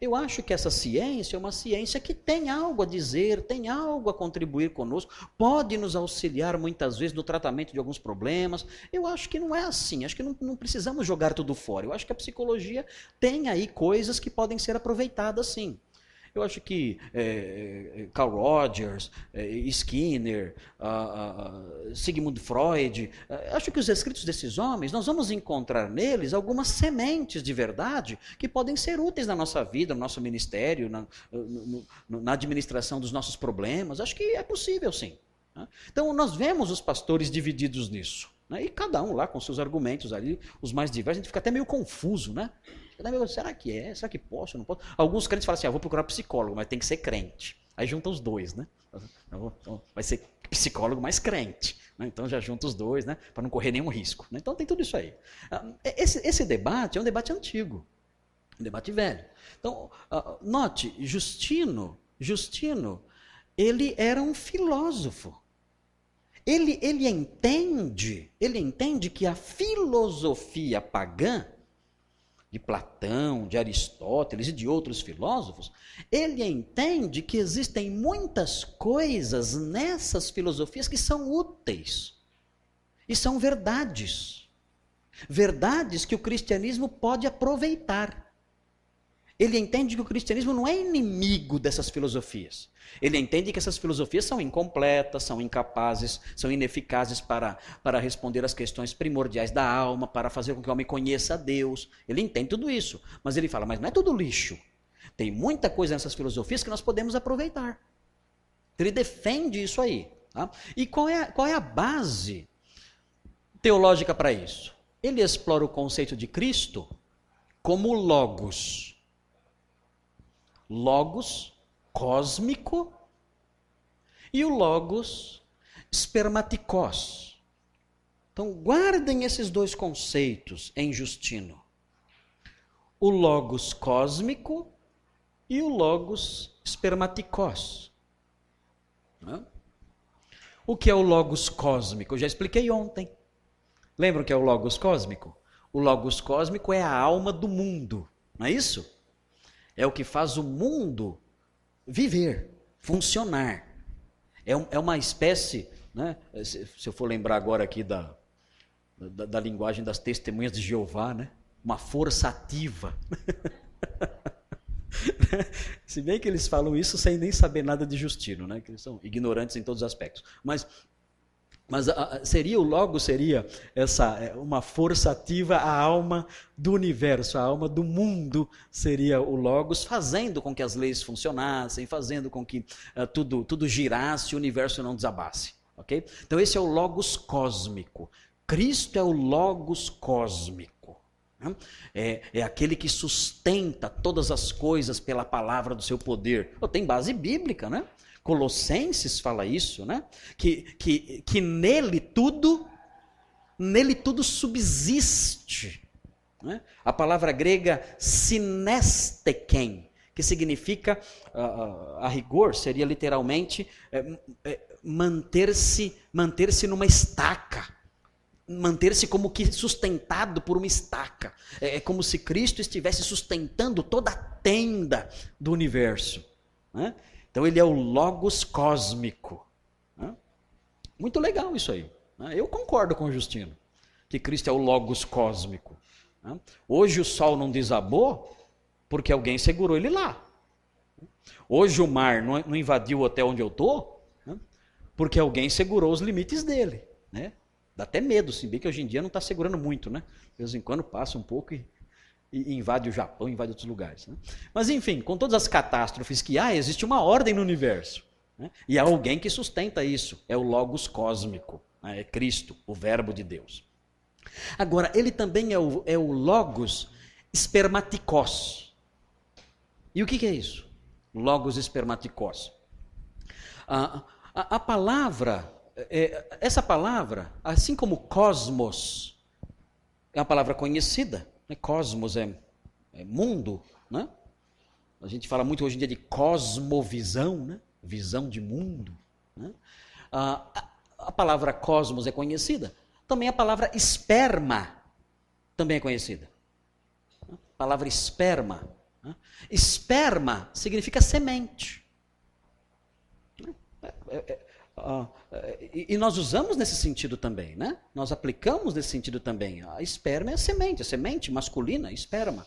Eu acho que essa ciência é uma ciência que tem algo a dizer, tem algo a contribuir conosco, pode nos auxiliar muitas vezes no tratamento de alguns problemas. Eu acho que não é assim, acho que não precisamos jogar tudo fora. Eu acho que a psicologia tem aí coisas que podem ser aproveitadas sim. Eu acho que Carl Rogers, Skinner, Sigmund Freud, acho que os escritos desses homens, nós vamos encontrar neles algumas sementes de verdade que podem ser úteis na nossa vida, no nosso ministério, na administração dos nossos problemas. Acho que é possível, sim. Então, nós vemos os pastores divididos nisso, né? E cada um lá com seus argumentos ali, os mais diversos, a gente fica até meio confuso, né? Será que é? Será que posso? Não posso? Alguns crentes falam assim, vou procurar psicólogo, mas tem que ser crente. Aí junta os dois, né? Então, vai ser psicólogo mais crente, né? Então já junta os dois, né? Para não correr nenhum risco, né? Então tem tudo isso aí. Esse debate é um debate antigo, um debate velho. Então, note, Justino, ele era um filósofo. Ele entende que a filosofia pagã, de Platão, de Aristóteles e de outros filósofos, ele entende que existem muitas coisas nessas filosofias que são úteis e são verdades. Verdades que o cristianismo pode aproveitar. Ele entende que o cristianismo não é inimigo dessas filosofias. Ele entende que essas filosofias são incompletas, são incapazes, são ineficazes para responder às questões primordiais da alma, para fazer com que o homem conheça a Deus. Ele entende tudo isso, mas ele fala, mas não é tudo lixo. Tem muita coisa nessas filosofias que nós podemos aproveitar. Ele defende isso aí. Tá? E qual é a base teológica para isso? Ele explora o conceito de Cristo como logos. Logos cósmico e o logos espermaticós. Então, guardem esses dois conceitos em Justino. O logos cósmico e o logos espermaticós. O que é o logos cósmico? Eu já expliquei ontem. Lembram que é o logos cósmico? O logos cósmico é a alma do mundo, não é isso? É o que faz o mundo viver, funcionar. É uma espécie, né? Se eu for lembrar agora aqui da linguagem das testemunhas de Jeová, né? Uma força ativa. Se bem que eles falam isso sem nem saber nada de Justino, né? Que eles são ignorantes em todos os aspectos. Mas seria o logos, seria uma força ativa, a alma do universo, a alma do mundo seria o logos, fazendo com que as leis funcionassem, fazendo com que tudo girasse, o universo não desabasse, ok? Então esse é o logos cósmico. Cristo é o logos cósmico, né? É aquele que sustenta todas as coisas pela palavra do seu poder. Tem base bíblica, né? Colossenses fala isso, né? Que nele tudo subsiste. Não é? A palavra grega sinesteken, que significa, a rigor, seria literalmente manter-se numa estaca, manter-se como que sustentado por uma estaca. É como se Cristo estivesse sustentando toda a tenda do universo, né? Então ele é o Logos cósmico, né? Muito legal isso aí, né? Eu concordo com o Justino, que Cristo é o Logos cósmico, né? Hoje o sol não desabou porque alguém segurou ele lá. Hoje o mar não invadiu até onde eu estou, né? Porque alguém segurou os limites dele, né? Dá até medo, se bem que hoje em dia não está segurando muito, né? De vez em quando passa um pouco e invade o Japão, invade outros lugares, né? Mas enfim, com todas as catástrofes que há, existe uma ordem no universo, né? E há alguém que sustenta isso, é o Logos cósmico, né? É Cristo, o Verbo de Deus. Agora, ele também é o Logos espermaticós. E o que é isso? Logos espermaticós. A palavra, essa palavra, assim como cosmos, é uma palavra conhecida, né? Cosmos é mundo, né? A gente fala muito hoje em dia de cosmovisão, né? Visão de mundo, né? A palavra cosmos é conhecida. Também a palavra esperma também é conhecida. A palavra esperma. Esperma significa semente. E nós usamos nesse sentido também, né? Nós aplicamos nesse sentido também. A esperma é a semente masculina, esperma.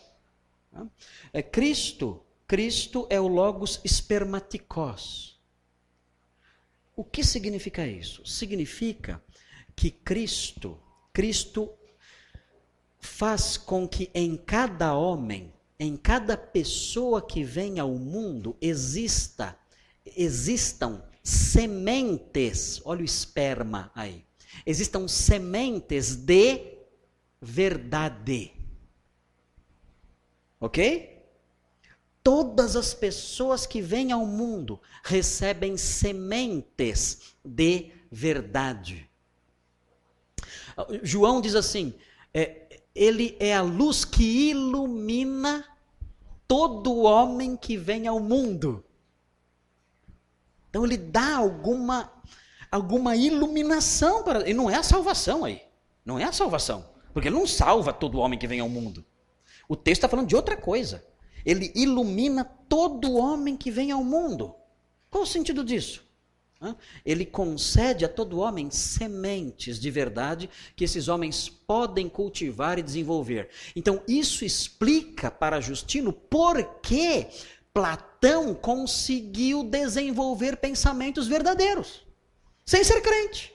É Cristo é o Logos espermaticós. O que significa isso? Significa que Cristo faz com que em cada homem, em cada pessoa que vem ao mundo, existam sementes, olha o esperma aí, existam sementes de verdade, ok? Todas as pessoas que vêm ao mundo recebem sementes de verdade. João diz assim, ele é a luz que ilumina todo homem que vem ao mundo. Então ele dá alguma iluminação para, e não é a salvação aí. Não é a salvação, porque ele não salva todo homem que vem ao mundo. O texto está falando de outra coisa. Ele ilumina todo homem que vem ao mundo. Qual o sentido disso? Ele concede a todo homem sementes de verdade que esses homens podem cultivar e desenvolver. Então isso explica para Justino por que Platão conseguiu desenvolver pensamentos verdadeiros, sem ser crente.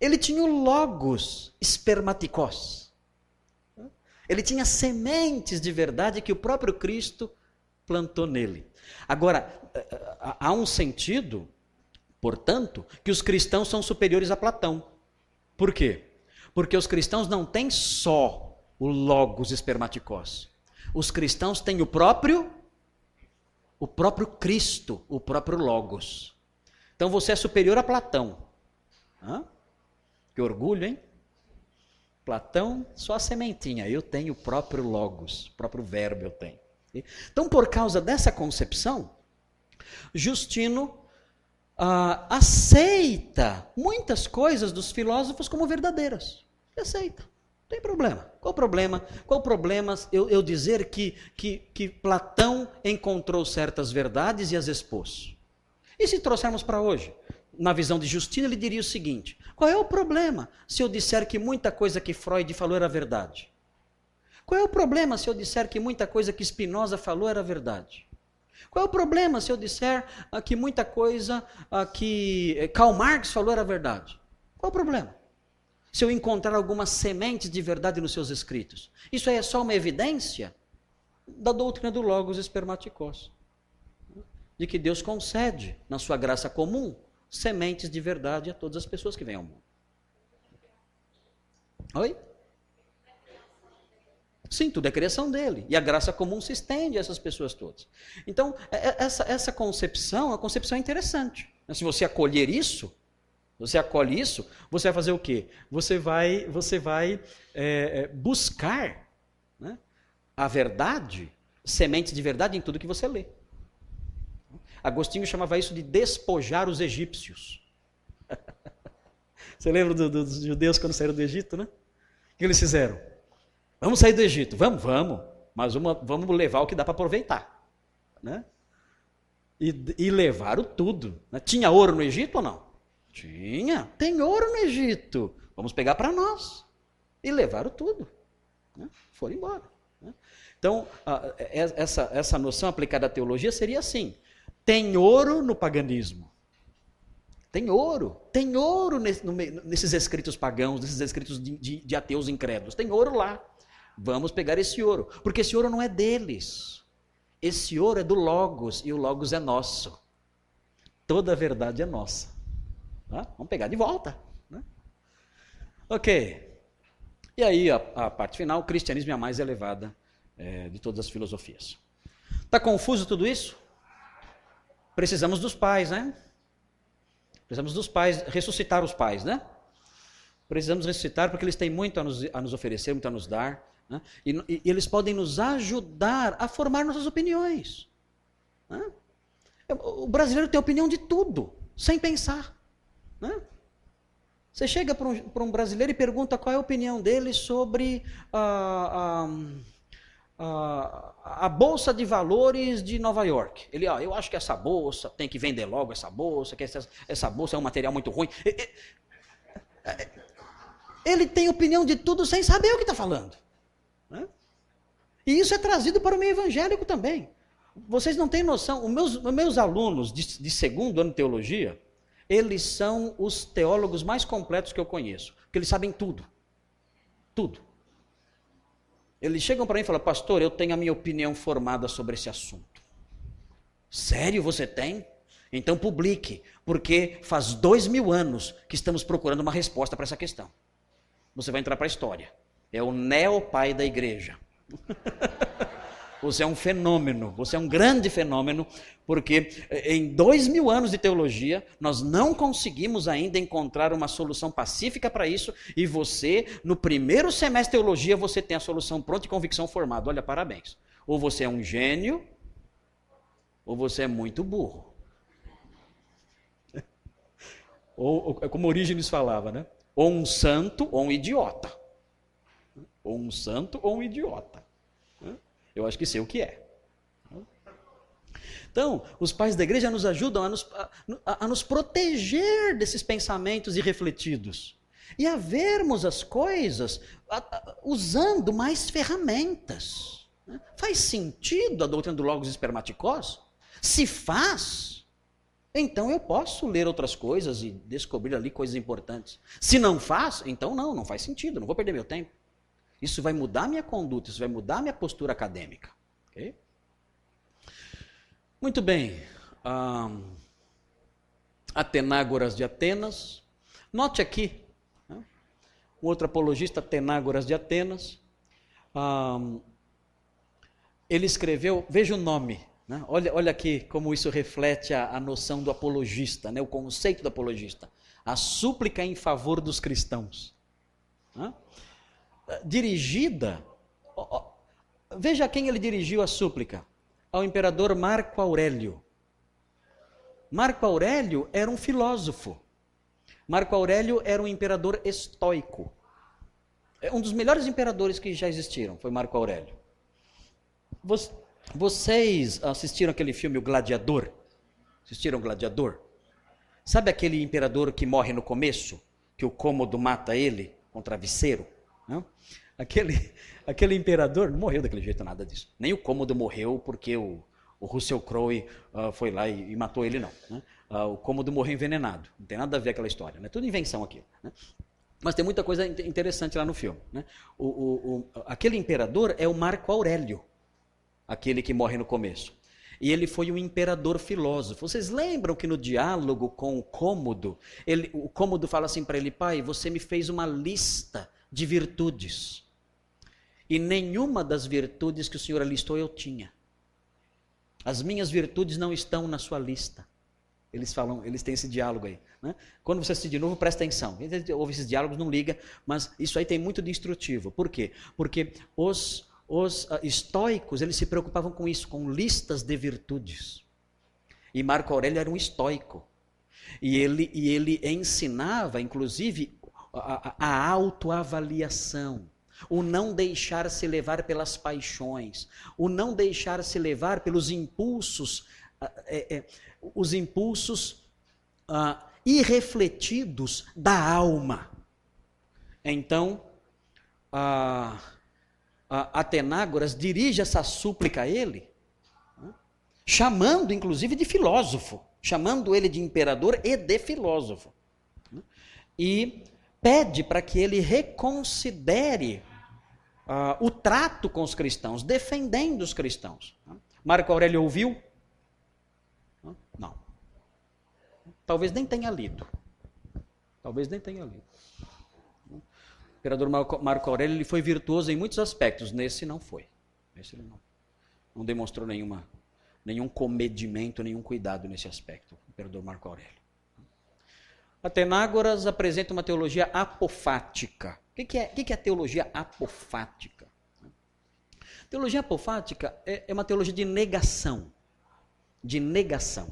Ele tinha o Logos espermaticós. Ele tinha sementes de verdade que o próprio Cristo plantou nele. Agora, há um sentido, portanto, que os cristãos são superiores a Platão. Por quê? Porque os cristãos não têm só o Logos espermaticós. Os cristãos têm o próprio Cristo, o próprio Logos. Então você é superior a Platão. Hã? Que orgulho, hein? Platão, só a sementinha. Eu tenho o próprio Logos, o próprio verbo eu tenho. Então, por causa dessa concepção, Justino aceita muitas coisas dos filósofos como verdadeiras. Aceita, não tem problema. Qual o problema? Qual o problema eu dizer que Platão encontrou certas verdades e as expôs? E se trouxermos para hoje? Na visão de Justino, ele diria o seguinte: qual é o problema se eu disser que muita coisa que Freud falou era verdade? Qual é o problema se eu disser que muita coisa que Spinoza falou era verdade? Qual é o problema se eu disser que muita coisa que Karl Marx falou era verdade? Qual é o problema? Se eu encontrar algumas sementes de verdade nos seus escritos. Isso aí é só uma evidência da doutrina do Logos espermaticós, de que Deus concede, na sua graça comum, sementes de verdade a todas as pessoas que vêm ao mundo. Oi? Sim, tudo é criação dele. E a graça comum se estende a essas pessoas todas. Então, essa concepção é uma concepção interessante. Se você acolher isso, Você acolhe isso, você vai fazer o quê? Você vai buscar, né, a verdade, sementes de verdade em tudo que você lê. Agostinho chamava isso de despojar os egípcios. Você lembra dos judeus quando saíram do Egito, né? O que eles fizeram? Vamos sair do Egito, vamos, mas vamos levar o que dá para aproveitar, né? E levaram tudo, né? Tinha ouro no Egito ou não? Tinha, tem ouro no Egito, vamos pegar para nós. E levaram tudo, né? Foram embora, né? Então, essa noção aplicada à teologia seria assim: tem ouro no paganismo, tem ouro nesses escritos pagãos, nesses escritos de ateus incrédulos, tem ouro lá, vamos pegar esse ouro, porque esse ouro não é deles, esse ouro é do Logos, e o Logos é nosso, toda a verdade é nossa. Vamos pegar de volta, né? Ok. E aí a parte final: o cristianismo é a mais elevada de todas as filosofias. Está confuso tudo isso? Precisamos dos pais, né? Precisamos dos pais, ressuscitar os pais, né? Precisamos ressuscitar porque eles têm muito a nos oferecer, muito a nos dar, né? E eles podem nos ajudar a formar nossas opiniões, né? O brasileiro tem opinião de tudo, sem pensar. Você chega para um brasileiro e pergunta qual é a opinião dele sobre a Bolsa de Valores de Nova York. Ele, eu acho que essa bolsa tem que vender logo, essa bolsa, que essa bolsa é um material muito ruim. Ele tem opinião de tudo sem saber o que está falando, né? E isso é trazido para o meio evangélico também. Vocês não têm noção, os meus alunos de segundo ano de teologia, eles são os teólogos mais completos que eu conheço, porque eles sabem tudo, tudo. Eles chegam para mim e falam: pastor, eu tenho a minha opinião formada sobre esse assunto. Sério, você tem? Então publique, porque faz 2000 anos que estamos procurando uma resposta para essa questão. Você vai entrar para a história, é o neopai da igreja. Você é um fenômeno, você é um grande fenômeno, porque em 2000 anos de teologia, nós não conseguimos ainda encontrar uma solução pacífica para isso, e você, no primeiro semestre de teologia, você tem a solução pronta e convicção formada. Olha, parabéns. Ou você é um gênio, ou você é muito burro. Ou, como Orígenes falava, né? Ou um santo, ou um idiota. Ou um santo, ou um idiota. Eu acho que sei o que é. Então, os pais da igreja nos ajudam a nos proteger desses pensamentos irrefletidos e a vermos as coisas usando mais ferramentas, né? Faz sentido a doutrina do Logos Espermaticós? Se faz, então eu posso ler outras coisas e descobrir ali coisas importantes. Se não faz, então não faz sentido, não vou perder meu tempo. Isso vai mudar minha conduta, isso vai mudar minha postura acadêmica. Okay? Muito bem. Atenágoras de Atenas. Note aqui, né? Um outro apologista, Atenágoras de Atenas. Ele escreveu, veja o nome, né? Olha aqui como isso reflete a noção do apologista, né? O conceito do apologista. A súplica em favor dos cristãos. Né? Dirigida, veja a quem ele dirigiu a súplica: ao imperador Marco Aurélio. Marco Aurélio era um filósofo. Marco Aurélio era um imperador estoico. É um dos melhores imperadores que já existiram, foi Marco Aurélio. Vocês assistiram aquele filme O Gladiador? Assistiram O Gladiador? Sabe aquele imperador que morre no começo? Que o Cômodo mata ele com travesseiro? Não? Aquele imperador não morreu daquele jeito, nada disso. Nem o Cômodo morreu porque o Russell Crowe foi lá e matou ele, não, né? O Cômodo morreu envenenado. Não tem nada a ver aquela história, né? Tudo invenção aquilo, né? Mas tem muita coisa interessante lá no filme, né? Aquele imperador é o Marco Aurélio, aquele que morre no começo. E ele foi um imperador filósofo. Vocês lembram que no diálogo com o Cômodo, o Cômodo fala assim para ele: pai, você me fez uma lista de virtudes, e nenhuma das virtudes que o Senhor listou eu tinha. As minhas virtudes não estão na sua lista. Eles têm esse diálogo aí. Né? Quando você assistir de novo, presta atenção. Quem ouve esses diálogos não liga, mas isso aí tem muito de instrutivo. Por quê? Porque os estoicos, eles se preocupavam com isso, com listas de virtudes. E Marco Aurélio era um estoico. E ele ensinava, inclusive, a autoavaliação. O não deixar-se levar pelas paixões, o não deixar-se levar pelos impulsos, os impulsos irrefletidos da alma. Então, Atenágoras dirige essa súplica a ele, chamando inclusive de filósofo, chamando ele de imperador e de filósofo. E pede para que ele reconsidere o trato com os cristãos, defendendo os cristãos. Marco Aurélio ouviu? Não. Talvez nem tenha lido. Talvez nem tenha lido. O imperador Marco Aurélio, ele foi virtuoso em muitos aspectos, nesse não foi. Nesse ele não demonstrou nenhum comedimento, nenhum cuidado nesse aspecto, o imperador Marco Aurélio. Atenágoras apresenta uma teologia apofática. O que é a teologia apofática? Teologia apofática é uma teologia de negação. De negação.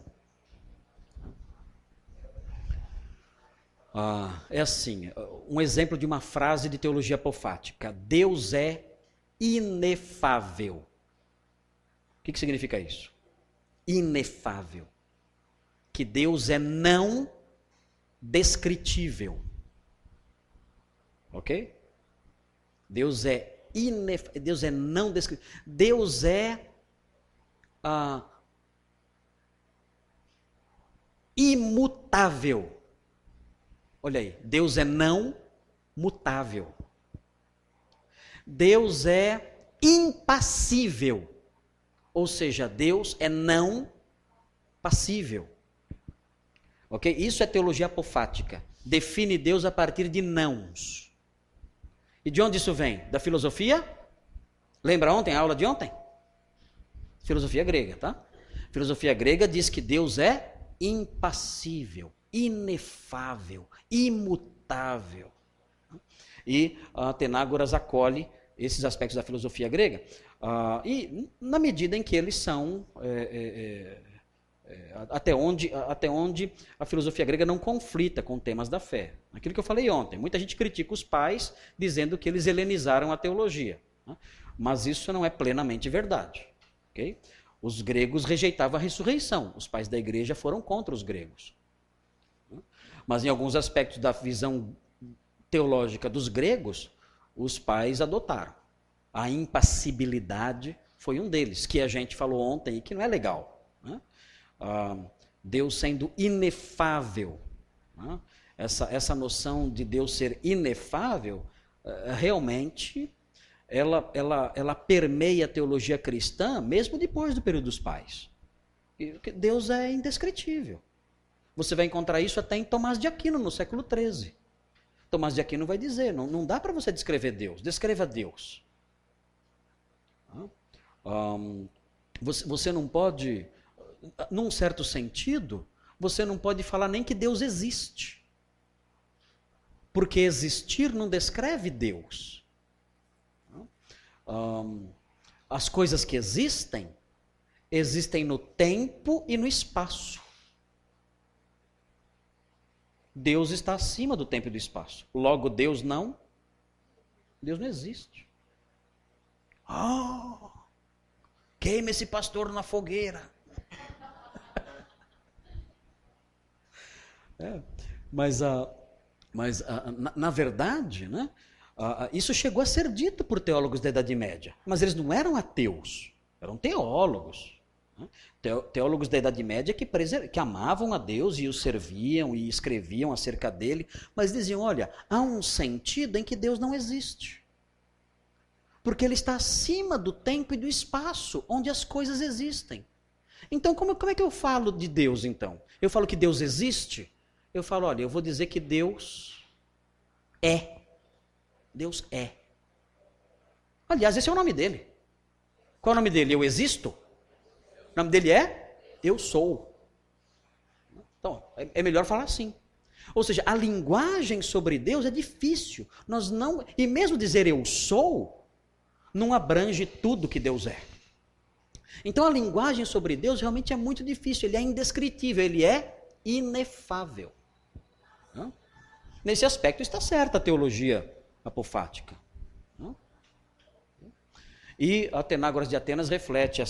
É assim, um exemplo de uma frase de teologia apofática. Deus é inefável. O que significa isso? Inefável. Que Deus é não descritível. Ok? Deus é não descritível. Deus é imutável. Olha aí. Deus é não mutável. Deus é impassível. Ou seja, Deus é não passível. Ok? Isso é teologia apofática. Define Deus a partir de nãos. E de onde isso vem? Da filosofia? Lembra ontem, a aula de ontem? Filosofia grega, tá? Filosofia grega diz que Deus é impassível, inefável, imutável. E Atenágoras acolhe esses aspectos da filosofia grega. E na medida em que eles são... Até onde a filosofia grega não conflita com temas da fé. Aquilo que eu falei ontem, muita gente critica os pais dizendo que eles helenizaram a teologia, né? Mas isso não é plenamente verdade. Okay? Os gregos rejeitavam a ressurreição, os pais da igreja foram contra os gregos. Mas em alguns aspectos da visão teológica dos gregos, os pais adotaram. A impassibilidade foi um deles, que a gente falou ontem e que não é legal, né? Deus sendo inefável, né? Essa noção de Deus ser inefável, realmente, ela permeia a teologia cristã, mesmo depois do período dos pais. Deus é indescritível. Você vai encontrar isso até em Tomás de Aquino, no século XIII. Tomás de Aquino vai dizer, não dá para você descrever Deus, descreva Deus. Você não pode... Num certo sentido, você não pode falar nem que Deus existe. Porque existir não descreve Deus. As coisas que existem, existem no tempo e no espaço. Deus está acima do tempo e do espaço. Logo, Deus não existe. Oh, queima esse pastor na fogueira. Mas na verdade, né, isso chegou a ser dito por teólogos da Idade Média, mas eles não eram ateus, eram teólogos. Né? Teólogos da Idade Média que amavam a Deus e o serviam e escreviam acerca dele, mas diziam, olha, há um sentido em que Deus não existe, porque ele está acima do tempo e do espaço onde as coisas existem. Então, como é que eu falo de Deus, então? Eu falo que Deus existe? Eu falo, olha, eu vou dizer que Deus é. Deus é. Aliás, esse é o nome dele. Qual é o nome dele? Eu existo? O nome dele é? Eu sou. Então, é melhor falar assim. Ou seja, a linguagem sobre Deus é difícil. Nós não, e mesmo dizer eu sou, não abrange tudo que Deus é. Então a linguagem sobre Deus realmente é muito difícil, ele é indescritível, ele é inefável. Não? Nesse aspecto está certa a teologia apofática. Não? E Atenágoras de Atenas reflete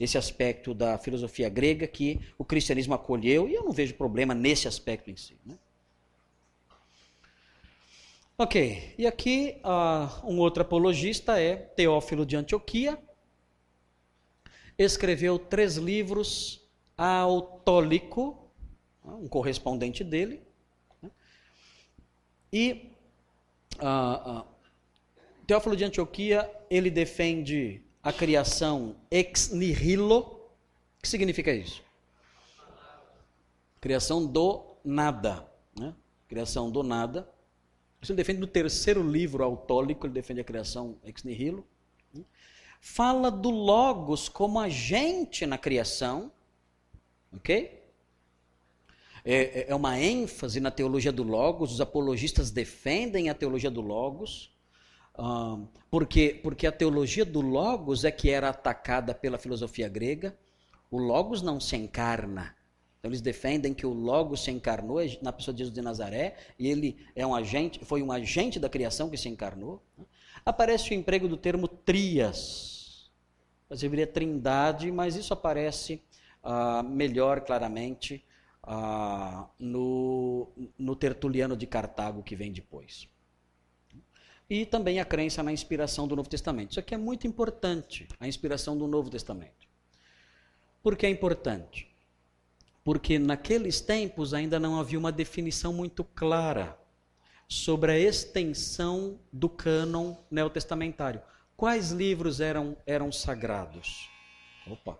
esse aspecto da filosofia grega que o cristianismo acolheu, e eu não vejo problema nesse aspecto em si. Né? Ok, e aqui um outro apologista é Teófilo de Antioquia. Escreveu 3 livros, Autólico, um correspondente dele, né? E Teófilo de Antioquia, ele defende a criação ex nihilo. O que significa isso? Criação do nada, né? Criação do nada. Isso ele defende no 3º livro, Autólico, ele defende a criação ex nihilo, né? Fala do Logos como agente na criação, ok? É uma ênfase na teologia do Logos, os apologistas defendem a teologia do Logos, porque a teologia do Logos é que era atacada pela filosofia grega, o Logos não se encarna. Então eles defendem que o Logos se encarnou na pessoa de Jesus de Nazaré, e ele é um agente, foi um agente da criação que se encarnou. Aparece o emprego do termo trias, mas eu diria trindade, mas isso aparece melhor claramente no Tertuliano de Cartago, que vem depois. E também a crença na inspiração do Novo Testamento. Isso aqui é muito importante, a inspiração do Novo Testamento. Por que é importante? Porque naqueles tempos ainda não havia uma definição muito clara sobre a extensão do cânon neotestamentário. Quais livros eram sagrados? Opa,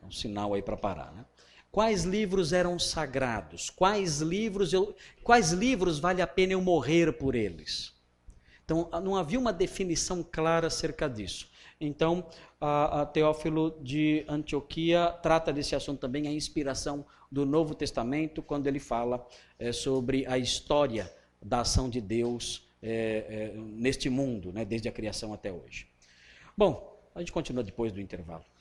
é um sinal aí para parar, né? Quais livros eram sagrados? Quais livros vale a pena eu morrer por eles? Então, não havia uma definição clara acerca disso. Então, a Teófilo de Antioquia trata desse assunto também, a inspiração do Novo Testamento, quando ele fala sobre a história da ação de Deus neste mundo, né, desde a criação até hoje. Bom, a gente continua depois do intervalo.